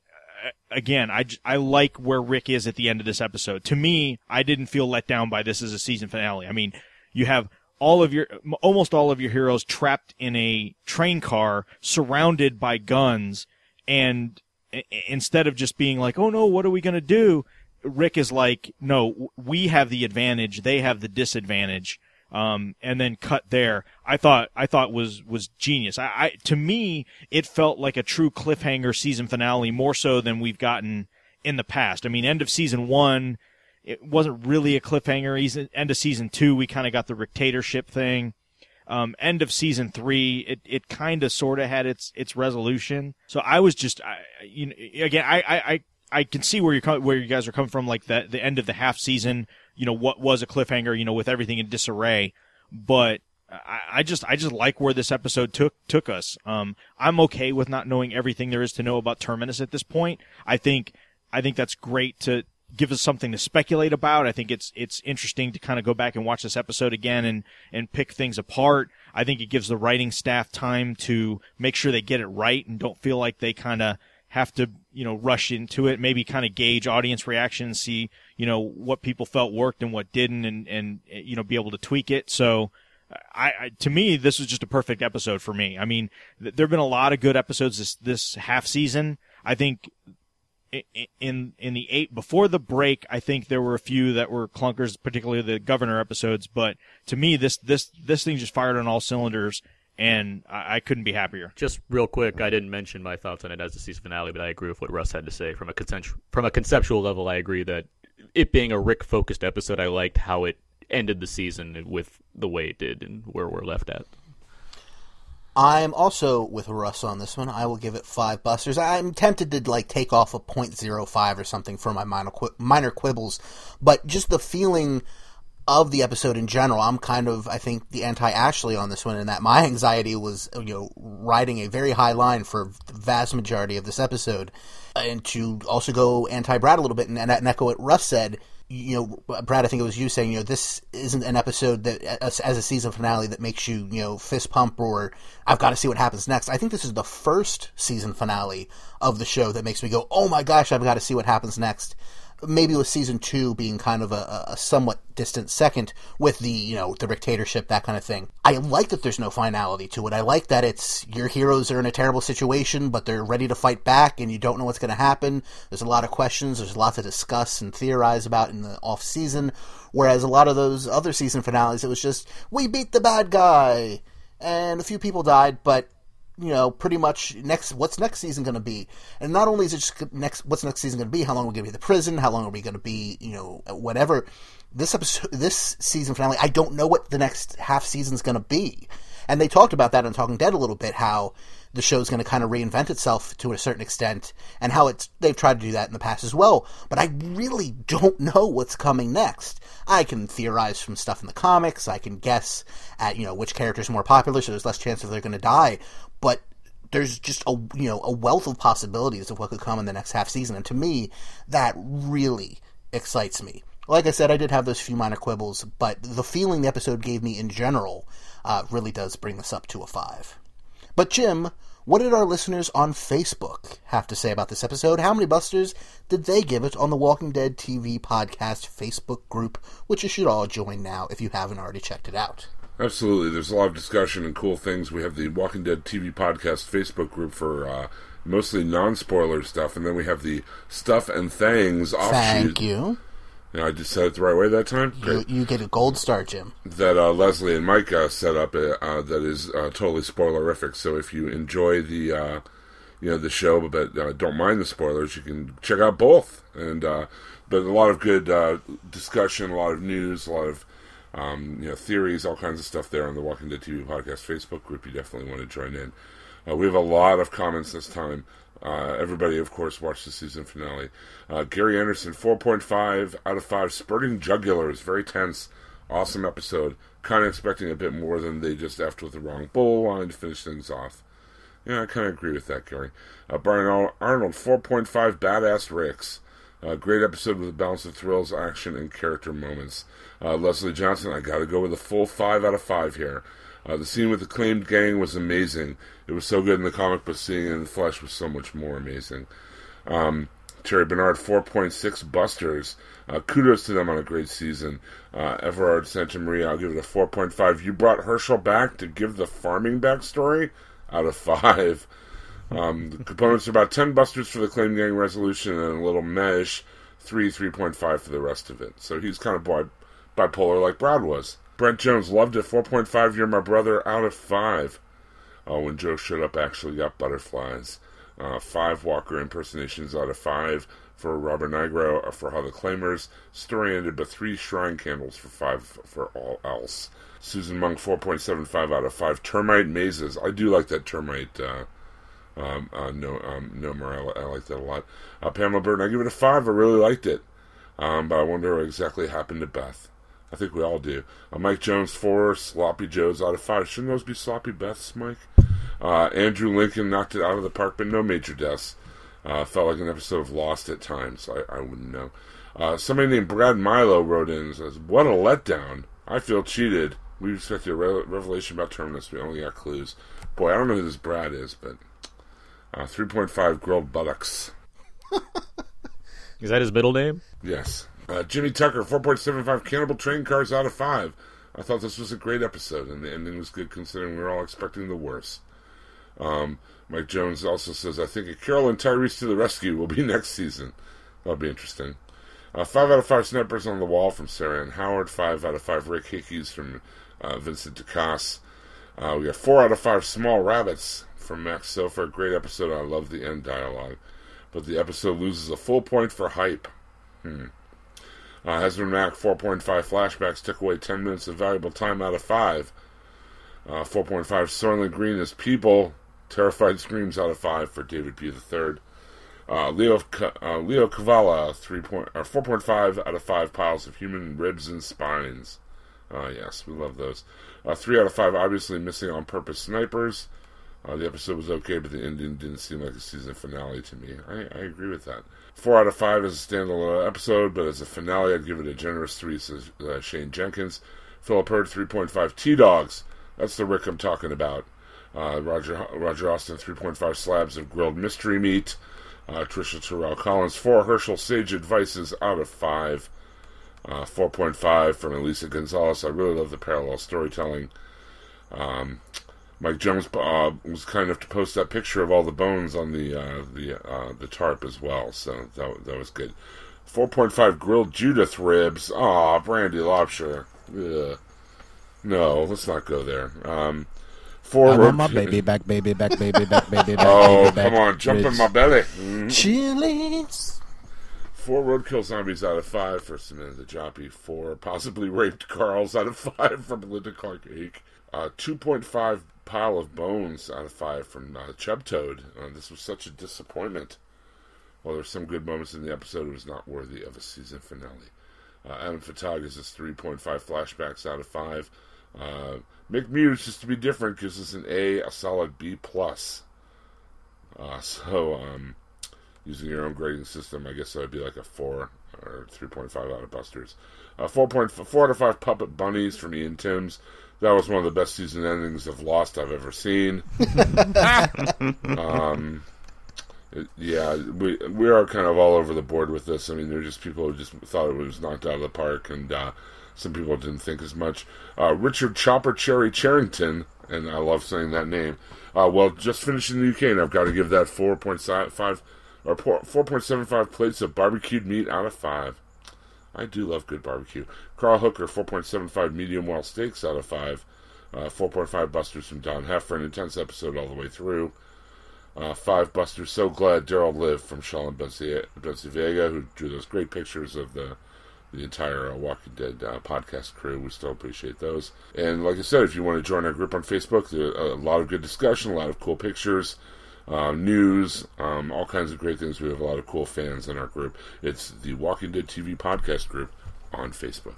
again, I like where Rick is at the end of this episode. To me, I didn't feel let down by this as a season finale. I mean, you have almost all of your heroes trapped in a train car, surrounded by guns, and instead of just being like, oh no, what are we going to do? Rick is like, no, we have the advantage, they have the disadvantage. And then cut there. I thought was genius. To me, it felt like a true cliffhanger season finale, more so than we've gotten in the past. I mean, end of season 1, it wasn't really a cliffhanger. End of season 2, we kind of got the dictatorship thing. End of season 3, it kind of sort of had its resolution. So I was just, I can see where you guys are coming from, like the end of the half season. What was a cliffhanger, with everything in disarray. But I just like where this episode took us. I'm okay with not knowing everything there is to know about Terminus at this point. I think that's great to give us something to speculate about. I think it's interesting to kind of go back and watch this episode again and pick things apart. I think it gives the writing staff time to make sure they get it right and don't feel like they kind of have to, rush into it, maybe kind of gauge audience reaction and see, what people felt worked and what didn't and be able to tweak it. So to me, this was just a perfect episode for me. I mean, there have been a lot of good episodes this half season. I think in the 8 before the break, I think there were a few that were clunkers, particularly the Governor episodes. But to me, this thing just fired on all cylinders. And I couldn't be happier. Just real quick, I didn't mention my thoughts on it as a season finale, but I agree with what Russ had to say. From a conceptual level, I agree that it being a Rick-focused episode, I liked how it ended the season with the way it did and where we're left at. I'm also with Russ on this one. I will give it 5 busters. I'm tempted to take off a 0.05 or something for my minor quibbles, but just the feeling of the episode in general, I'm kind of, I think, the anti-Ashley on this one, in that my anxiety was, riding a very high line for the vast majority of this episode. And to also go anti-Brad a little bit and echo what Russ said, Brad, I think it was you saying, this isn't an episode that, as a season finale, that makes you, fist pump or I've got to see what happens next. I think this is the first season finale of the show that makes me go, oh my gosh, I've got to see what happens next. Maybe with season 2 being kind of a somewhat distant second with the, the dictatorship, that kind of thing. I like that there's no finality to it. I like that it's your heroes are in a terrible situation, but they're ready to fight back and you don't know what's going to happen. There's a lot of questions. There's a lot to discuss and theorize about in the off season. Whereas a lot of those other season finales, it was just, we beat the bad guy and a few people died, but pretty much what's next season going to be? And not only is it just what's next season going to be, how long are we going to be in the prison? How long are we going to be, whatever. This season finale, I don't know what the next half season's going to be. And they talked about that on Talking Dead a little bit, how the show's going to kind of reinvent itself to a certain extent, and how they've tried to do that in the past as well. But I really don't know what's coming next. I can theorize from stuff in the comics. I can guess at, which character's more popular, so there's less chance that they're going to die. But there's just a, a wealth of possibilities of what could come in the next half season. And to me, that really excites me. Like I said, I did have those few minor quibbles, but the feeling the episode gave me in general really does bring this up to a 5. But Jim, what did our listeners on Facebook have to say about this episode? How many busters did they give it on the Walking Dead TV podcast Facebook group, which you should all join now if you haven't already checked it out? Absolutely. There's a lot of discussion and cool things. We have the Walking Dead TV podcast Facebook group for mostly non-spoiler stuff, and then we have the Stuff and Things offshoot. Thank you. Yeah, I just said it the right way that time? You get a gold star, Jim. That Leslie and Mike set up that is totally spoilerific. So if you enjoy the the show but don't mind the spoilers, you can check out both. And but a lot of good discussion, a lot of news, a lot of theories, all kinds of stuff there on the Walking Dead TV podcast Facebook group. You definitely want to join in. We have a lot of comments this time. Everybody, of course, watched the season finale. Gary Anderson, 4.5 out of 5. Spurting jugulars. Very tense. Awesome episode. Kind of effing a bit more than they just effed with the wrong bull line to finish things off. Yeah, I kind of agree with that, Gary. Brian Arnold, 4.5 badass Ricks. Great episode with a balance of thrills, action, and character moments. Leslie Johnson, I gotta go with a full 5 out of 5 here. The scene with the Acclaimed gang was amazing. It was so good in the comic, but seeing it in the flesh was so much more amazing. Terry Bernard, 4.6 Busters. Kudos to them on a great season. Everard Santa Maria, I'll give it a 4.5. You brought Herschel back to give the farming backstory? Out of 5. The components are about 10 Busters for the Acclaimed gang resolution and a little mesh. 3.5 for the rest of it. So he's kind of bipolar like Brad was. Brent Jones, loved it, 4.5, you're my brother, out of 5. When Joe showed up, actually got butterflies. 5 Walker impersonations out of 5 for Robert Nigro, for How the Claimers. Story ended, but 3 shrine candles for 5 for all else. Susan Monk, 4.75 out of 5. Termite mazes. I do like that termite Morale. I like that a lot. Pamela Burton, I give it a 5. I really liked it. But I wonder what exactly happened to Beth. I think we all do. Mike Jones, 4. Sloppy Joes out of 5. Shouldn't those be sloppy Beths, Mike? Andrew Lincoln knocked it out of the park, but no major deaths. Felt like an episode of Lost at times. I wouldn't know. Somebody named Brad Milo wrote in and says, what a letdown. I feel cheated. We expected a revelation about Terminus. We only got clues. Boy, I don't know who this Brad is, but 3.5 grilled buttocks. Is that his middle name? Yes. Jimmy Tucker, 4.75 Cannibal Train Cars out of 5. I thought this was a great episode, and the ending was good considering we were all expecting the worst. Mike Jones also says, I think a Carol and Tyrese to the rescue will be next season. That'll be interesting. 5 out of 5 Snipers on the Wall from Sarah and Howard. 5 out of 5 Rick Hickeys from Vincent Ducasse. We got 4 out of 5 Small Rabbits from Max Sofer. Great episode. I love the end dialogue. But the episode loses a full point for hype. Husband Mac, 4.5 flashbacks took away 10 minutes of valuable time out of 5. 4.5 Soylent Green is people. Terrified screams out of 5 for David B. III. Leo Kavala, 4.5 out of 5 piles of human ribs and spines. Yes, we love those. 3 out of 5 obviously missing on purpose snipers. The episode was okay, but the ending didn't seem like a season finale to me. I agree with that. 4 out of 5 is a standalone episode, but as a finale, I'd give it a generous 3, says Shane Jenkins. Philip Hurd, 3.5 T-Dogs. That's the Rick I'm talking about. Roger Austin, 3.5 slabs of grilled mystery meat. Trisha Terrell Collins, 4 Herschel Sage Advices out of 5. 4.5 from Elisa Gonzalez. I really love the parallel storytelling. Mike Jones was kind enough to post that picture of all the bones on the tarp as well, so that was good. 4.5 grilled Judith ribs. Ah, brandy lobster. Ugh. No, let's not go there. 4. I want my baby back, baby back, baby back, baby back. Oh, baby come back on, jump ribs in my belly. Mm-hmm. Chilies. 4 roadkill zombies out of 5 for Samantha Joppy. 4 possibly raped Carls out of 5 from Belinda Clark Ake. 2.5 pile of bones out of 5 from Chub Toad. This was such a disappointment. While there were some good moments in the episode, it was not worthy of a season finale. Adam Fatag is just 3.5 flashbacks out of 5. McMuse, just to be different, gives us an A, a solid B+. Using your own grading system, I guess that would be like a 4 or 3.5 out of Buster's. 4.4 out of 5 puppet bunnies from Ian Timms. That was one of the best season endings of Lost I've ever seen. Yeah, we are kind of all over the board with this. I mean, there are just people who just thought it was knocked out of the park, and some people didn't think as much. Richard Chopper Cherry Charrington, and I love saying that name. Well, just finished in the UK, and I've got to give that 4.5 or 4.75 plates of barbecued meat out of 5. I do love good barbecue. Carl Hooker, 4.75 medium well steaks out of 5. 4.5 Busters from Don Heffern, intense episode all the way through. 5 Busters, so glad Daryl lived from Shawn Benci-Vega, who drew those great pictures of the entire Walking Dead podcast crew. We still appreciate those. And like I said, if you want to join our group on Facebook, there's a lot of good discussion, a lot of cool pictures, news, all kinds of great things. We have a lot of cool fans in our group. It's the Walking Dead TV podcast group on Facebook.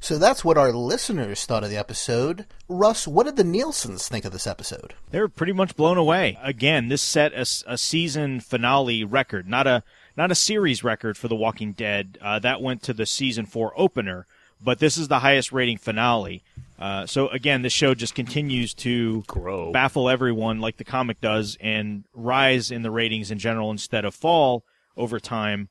So that's what our listeners thought of the episode. Russ, what did the Nielsen's think of this episode? They were pretty much blown away. Again, this set a season finale record, not a series record for The Walking Dead. That went to the season 4 opener, but this is the highest rating finale. So again, this show just continues to grow, baffle everyone like the comic does, and rise in the ratings in general instead of fall over time.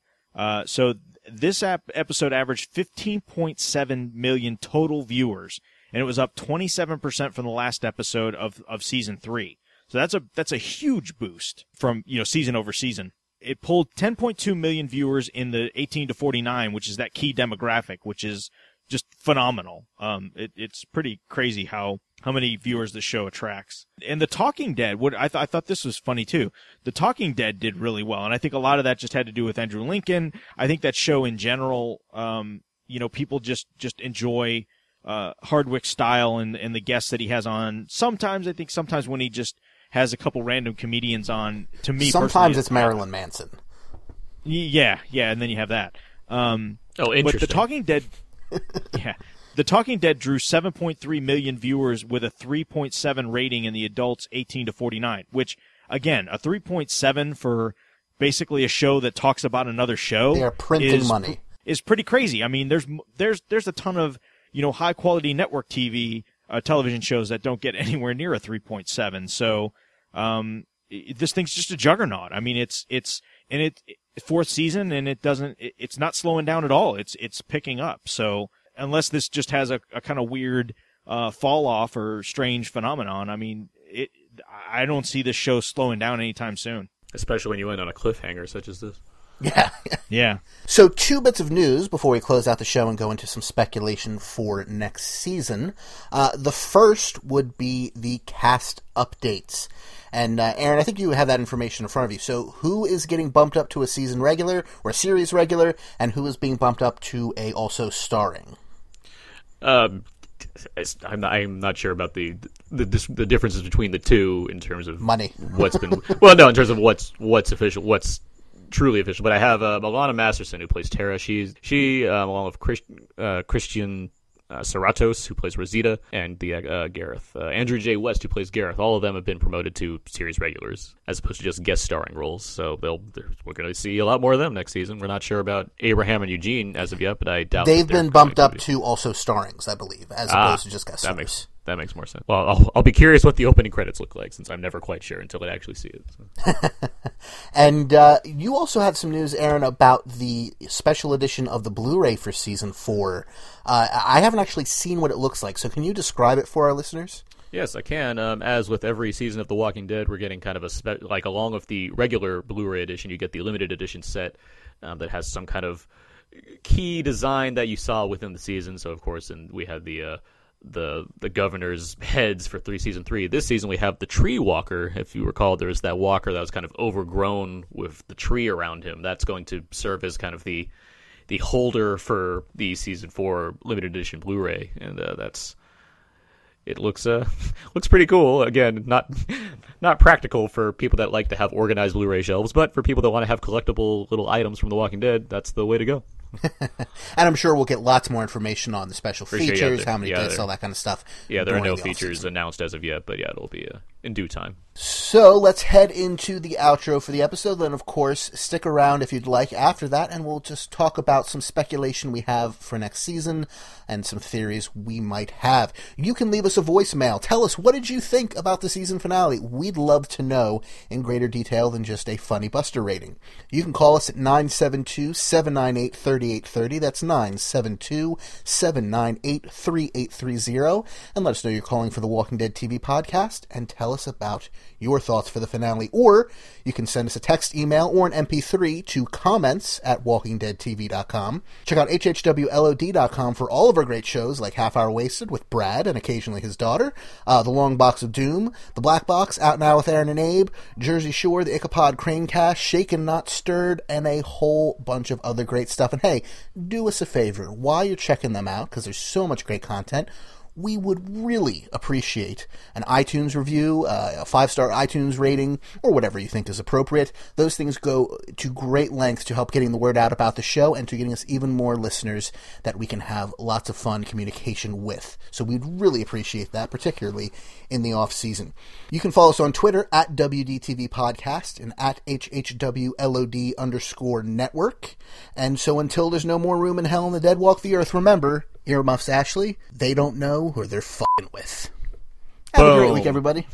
So this episode averaged 15.7 million total viewers, and it was up 27% from the last episode of season 3. So that's a huge boost from, season over season. It pulled 10.2 million viewers in the 18 to 49, which is that key demographic, which is just phenomenal. It's pretty crazy how many viewers the show attracts. And The Talking Dead, I thought this was funny too. The Talking Dead did really well, and I think a lot of that just had to do with Andrew Lincoln. I think that show in general, people just enjoy Hardwick's style and the guests that he has on. Sometimes, I think sometimes when he just has a couple random comedians on, to me personally. Sometimes it's Marilyn Manson. Yeah, and then you have that. Interesting. But The Talking Dead... yeah. The Talking Dead drew 7.3 million viewers with a 3.7 rating in the adults 18 to 49, which, again, a 3.7 for basically a show that talks about another show. They are printing money. Is pretty crazy. I mean, there's a ton of, high-quality network television shows that don't get anywhere near a 3.7. So this thing's just a juggernaut. I mean, it's fourth season, and it's not slowing down at all. It's picking up. So unless this just has a kind of weird fall off or strange phenomenon, I mean, I don't see this show slowing down anytime soon. Especially when you end on a cliffhanger such as this. Yeah. Yeah. So 2 bits of news before we close out the show and go into some speculation for next season. The first would be the cast updates. And Aaron, I think you have that information in front of you. So who is getting bumped up to a season regular or a series regular, and who is being bumped up to a also starring? I'm not sure about the differences between the two in terms of money. What's been well, no, in terms of what's official, what's truly official. But I have Alana Masterson, who plays Tara. She along with Christian Serratos, who plays Rosita, and the Gareth. Andrew J. West, who plays Gareth. All of them have been promoted to series regulars as opposed to just guest starring roles. So we're going to see a lot more of them next season. We're not sure about Abraham and Eugene as of yet, but I doubt they've been bumped up to also starrings, I believe, as opposed to just guest starrings. That makes more sense. Well, I'll be curious what the opening credits look like, since I'm never quite sure until I actually see it. So. And you also had some news, Aaron, about the special edition of the Blu-ray for Season 4. I haven't actually seen what it looks like, so can you describe it for our listeners? Yes, I can. As with every season of The Walking Dead, we're getting kind of along with the regular Blu-ray edition, you get the limited edition set that has some kind of key design that you saw within the season. So, of course, and we had the governor's heads for season 3. This season we have the tree walker. If you recall, there was that walker that was kind of overgrown with the tree around him. That's going to serve as kind of the holder for the season 4 limited edition Blu-ray, and it looks pretty cool. Again, not practical for people that like to have organized Blu-ray shelves, but for people that want to have collectible little items from The Walking Dead, that's the way to go. And I'm sure we'll get lots more information on the special features, how many discs, all that kind of stuff. Yeah, there are no features announced as of yet, but yeah, it'll be in due time. So let's head into the outro for the episode. Then, of course, stick around if you'd like after that, and we'll just talk about some speculation we have for next season and some theories we might have. You can leave us a voicemail. Tell us, what did you think about the season finale? We'd love to know in greater detail than just a funny Buster rating. You can call us at 972-798-3830. That's 972-798-3830. And let us know you're calling for the Walking Dead TV podcast, and tell us about your thoughts for the finale. Or you can send us a text, email, or an MP3 to comments@walkingdeadtv.com. Check out hhwlod.com for all of our great shows, like Half Hour Wasted with Brad and occasionally his daughter, The Long Box of Doom, The Black Box, Out Now with Aaron and Abe, Jersey Shore, The Ichabod Crane Cast, Shaken Not Stirred, and a whole bunch of other great stuff. And hey, do us a favor, while you're checking them out, because there's so much great content, we would really appreciate an iTunes review, a 5-star iTunes rating, or whatever you think is appropriate. Those things go to great lengths to help getting the word out about the show and to getting us even more listeners that we can have lots of fun communication with. So we'd really appreciate that, particularly in the off-season. You can follow us on Twitter at WDTV Podcast and at HHWLOD_network. And so until there's no more room in hell and the dead walk the earth, remember... Earmuffs Ashley, they don't know who they're f***ing with. Have a great week, everybody.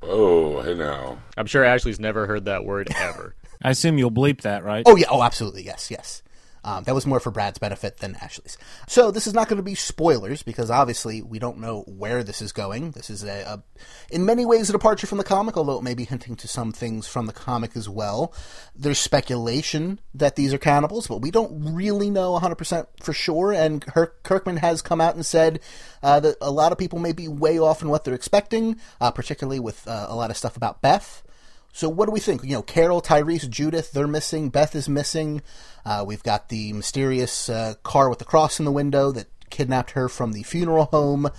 Oh, hey now. I'm sure Ashley's never heard that word ever. I assume you'll bleep that, right? Oh, yeah. Oh, absolutely. Yes, yes. That was more for Brad's benefit than Ashley's. So this is not going to be spoilers, because obviously we don't know where this is going. This is, in many ways, a departure from the comic, although it may be hinting to some things from the comic as well. There's speculation that these are cannibals, but we don't really know 100% for sure, and Kirkman has come out and said that a lot of people may be way off in what they're expecting, particularly with a lot of stuff about Beth. So what do we think? You know, Carol, Tyrese, Judith, they're missing. Beth is missing. We've got the mysterious car with the cross in the window that kidnapped her from the funeral home.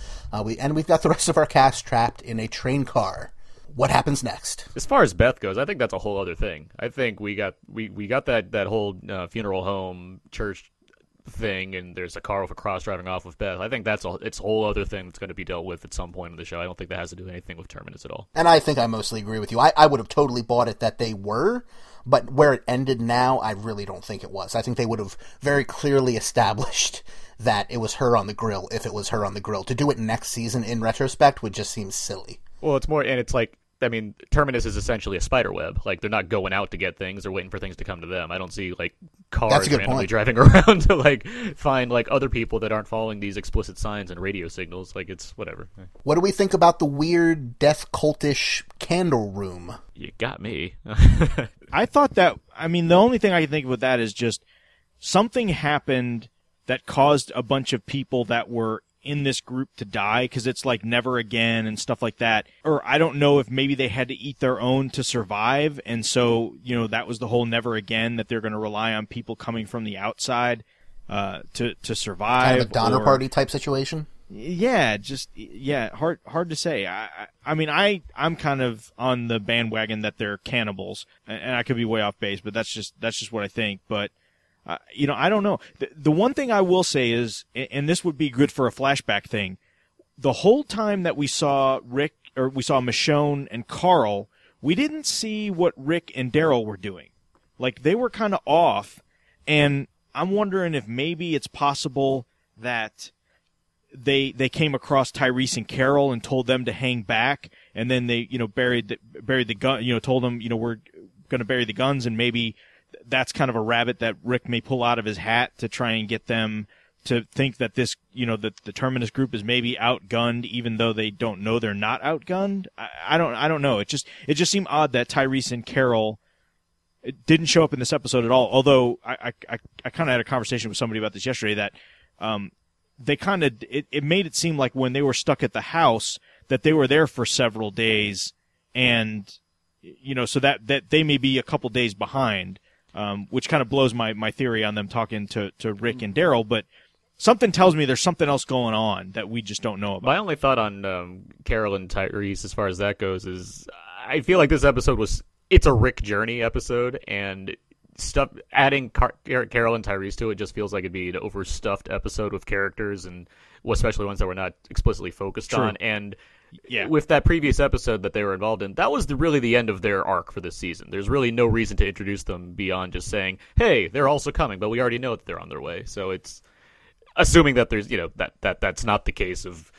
We've got the rest of our cast trapped in a train car. What happens next? As far as Beth goes, I think that's a whole other thing. I think we got that whole funeral home church thing, and there's a car with a cross driving off with Beth. I think it's a whole other thing that's going to be dealt with at some point in the show. I don't think that has to do anything with Terminus at all. And I think I mostly agree with you. I would have totally bought it that they were, but where it ended now, I really don't think it was. I think they would have very clearly established that it was her on the grill, if it was her on the grill. To do it next season in retrospect would just seem silly. Well, it's more, and it's like, I mean, Terminus is essentially a spider web. Like, they're not going out to get things; they're waiting for things to come to them. I don't see like cars randomly driving around to like find like other people that aren't following these explicit signs and radio signals. Like, it's whatever. What do we think about the weird death cultish candle room? You got me. I thought that. I mean, the only thing I can think about that is just something happened that caused a bunch of people that were in this group to die, because it's like never again and stuff like that. Or I don't know if maybe they had to eat their own to survive, and so, you know, that was the whole never again, that they're going to rely on people coming from the outside to survive. Kind of a Donner Party type situation? Yeah, hard to say. I mean, I'm kind of on the bandwagon that they're cannibals, and I could be way off base, but that's just what I think, but... you know, I don't know. The one thing I will say is, and this would be good for a flashback thing, the whole time that we saw Rick, or we saw Michonne and Carl, we didn't see what Rick and Daryl were doing. Like, they were kind of off, and I'm wondering if maybe it's possible that they came across Tyrese and Carol and told them to hang back, and then they, you know, buried the gun, you know, told them, you know, we're going to bury the guns, and maybe... that's kind of a rabbit that Rick may pull out of his hat to try and get them to think that this, you know, that the Terminus group is maybe outgunned, even though they don't know they're not outgunned. I don't know. It just seemed odd that Tyrese and Carol didn't show up in this episode at all. Although I kind of had a conversation with somebody about this yesterday that, they kind of, it made it seem like when they were stuck at the house that they were there for several days, and, you know, so that they may be a couple days behind. Which kind of blows my theory on them talking to Rick and Daryl, but something tells me there's something else going on that we just don't know about. My only thought on Carol and Tyrese as far as that goes is I feel like this episode it's a Rick journey episode, and stuff, adding Carol and Tyrese to it just feels like it'd be an overstuffed episode with characters, and especially ones that we're not explicitly focused on. And with that previous episode that they were involved in, that was really the end of their arc for this season. There's really no reason to introduce them beyond just saying, hey, they're also coming, but we already know that they're on their way. So it's assuming that there's, you know, that's not the case of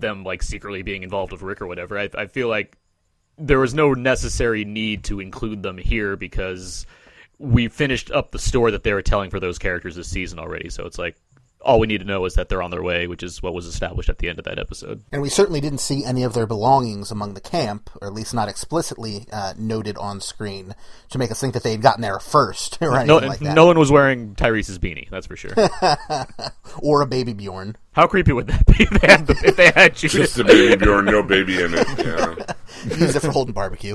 them like secretly being involved with Rick or whatever. I feel like there was no necessary need to include them here because we finished up the story that they were telling for those characters this season already. So it's like, all we need to know is that they're on their way, which is what was established at the end of that episode. And we certainly didn't see any of their belongings among the camp, or at least not explicitly noted on screen, to make us think that they had gotten there first. Right? No, like that. No one was wearing Tyrese's beanie, that's for sure. Or a baby Bjorn. How creepy would that be if they had Judith? Just a baby Bjorn, no baby in it. Yeah. Use it for holding barbecue.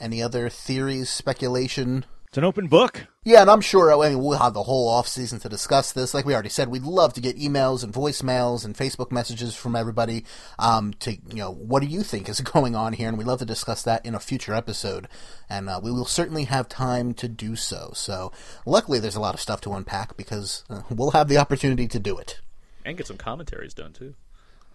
Any other theories, speculation? It's an open book. Yeah, and I'm sure we'll have the whole off-season to discuss this. Like we already said, we'd love to get emails and voicemails and Facebook messages from everybody to, you know, what do you think is going on here? And we'd love to discuss that in a future episode. And we will certainly have time to do so. So luckily there's a lot of stuff to unpack because we'll have the opportunity to do it. And get some commentaries done, too.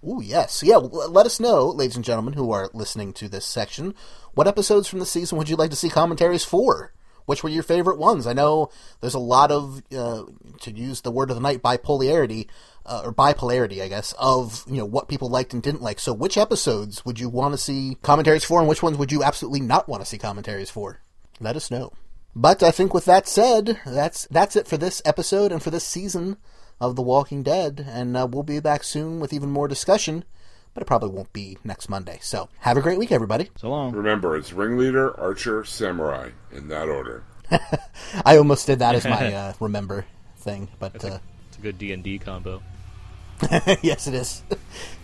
Oh, yes. Yeah, let us know, ladies and gentlemen, who are listening to this section, what episodes from the season would you like to see commentaries for? Which were your favorite ones? I know there's a lot of, to use the word of the night, bipolarity, I guess, of, you know, what people liked and didn't like. So which episodes would you want to see commentaries for, and which ones would you absolutely not want to see commentaries for? Let us know. But I think with that said, that's it for this episode and for this season of The Walking Dead. And we'll be back soon with even more discussion, but it probably won't be next Monday. So, have a great week, everybody. So long. Remember, it's Ringleader, Archer, Samurai, in that order. I almost did that as my remember thing, but it's a good D&D combo. Yes, it is.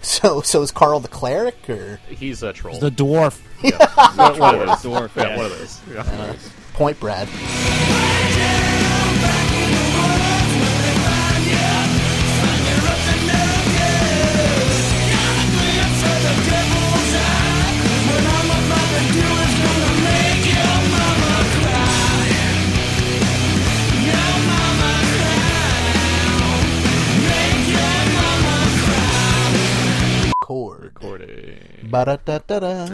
So is Carl the cleric, or he's a troll? He's the dwarf. Yeah. One of those. Dwarf. Yeah, one of those. Yeah. Nice. Point, Brad. Recording.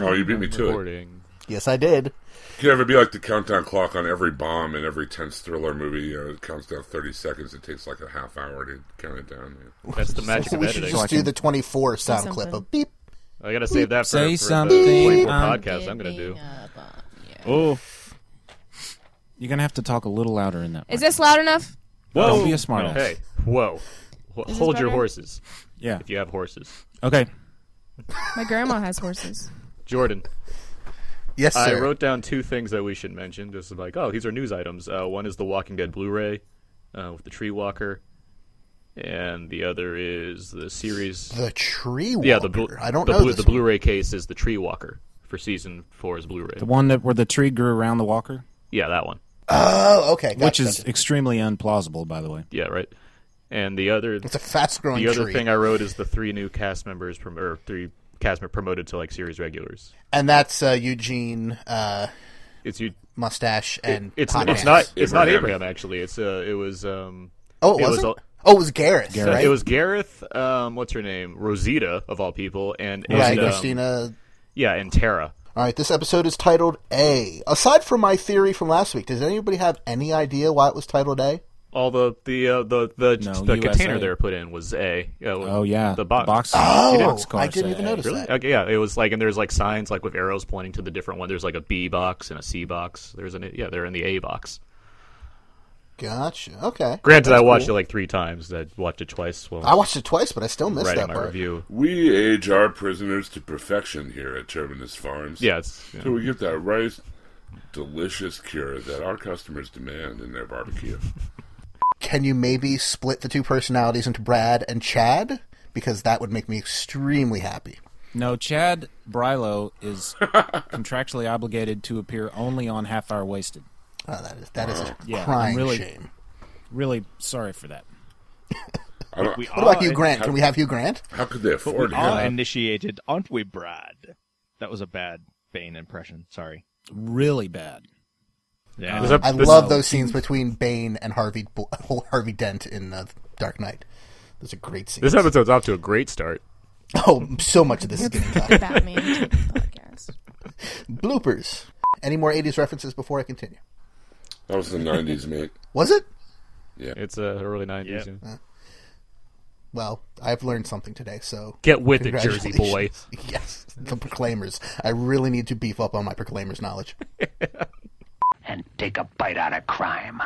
Oh, you beat me to it. Yes, I did. You could have it be like the countdown clock on every bomb in every tense thriller movie. It counts down 30 seconds. It takes like a half hour to count it down. Yeah. That's the magic of editing. We should just do the 24 sound clip of beep. I got to save that for the 24 podcast I'm going to do. Oh. You're going to have to talk a little louder in that one. Is this loud enough? Whoa. Don't be a smartass. Hey, whoa. Hold your horses. Yeah. If you have horses. Okay. My grandma has horses. Jordan. Yes, sir. I wrote down two things that we should mention. Just like, oh, these are news items. One is the Walking Dead Blu-ray with the Tree Walker. And the other is the series... The Tree Walker? Yeah, the Blu-ray case is the Tree Walker for Season 4's Blu-ray. The one where the tree grew around the walker? Yeah, that one. Oh, okay. Gotcha. Which is extremely unplausible, by the way. Yeah, right. And the other, it's a fast-growing. The other thing I wrote is the three new cast members, or three cast members promoted to like series regulars. And that's Eugene. It's mustache and. It's not Abraham actually. It was Gareth. Right? It was Gareth. What's her name? Rosita of all people, and Christina. Yeah, and Tara. All right, this episode is titled A. Aside from my theory from last week, does anybody have any idea why it was titled A? All the container they were put in was A. Oh yeah, the box. Oh, I didn't even notice that. Okay, yeah, it was like, and there's like signs like with arrows pointing to the different one. There's like a B box and a C box. They're in the A box. Gotcha. Okay. Granted, I watched it like three times. I watched it twice. Well, I watched it twice, but I still missed that part. Review. We age our prisoners to perfection here at Terminus Farms. Yes. Yeah. So we get that rice, delicious cure that our customers demand in their barbecue. Can you maybe split the two personalities into Brad and Chad? Because that would make me extremely happy. No, Chad Brilo is contractually obligated to appear only on Half Hour Wasted. Oh, that is a crying shame. Really sorry for that. What about Hugh Grant? Can we have Hugh Grant? How could they afford him? We are initiated, aren't we, Brad? That was a bad Bane impression. Sorry. Really bad. Yeah, I love those scenes between Bane and Harvey Dent in The Dark Knight. Those are great scenes. This episode's off to a great start. Oh, so much of this is getting done. Batman to the podcast. Bloopers. Any more 80s references before I continue? That was the 90s, mate. Was it? Yeah. It's early 90s. Yeah. Well, I've learned something today, so... Get with it, Jersey boy. Yes, the Proclaimers. I really need to beef up on my Proclaimers knowledge. And take a bite out of crime.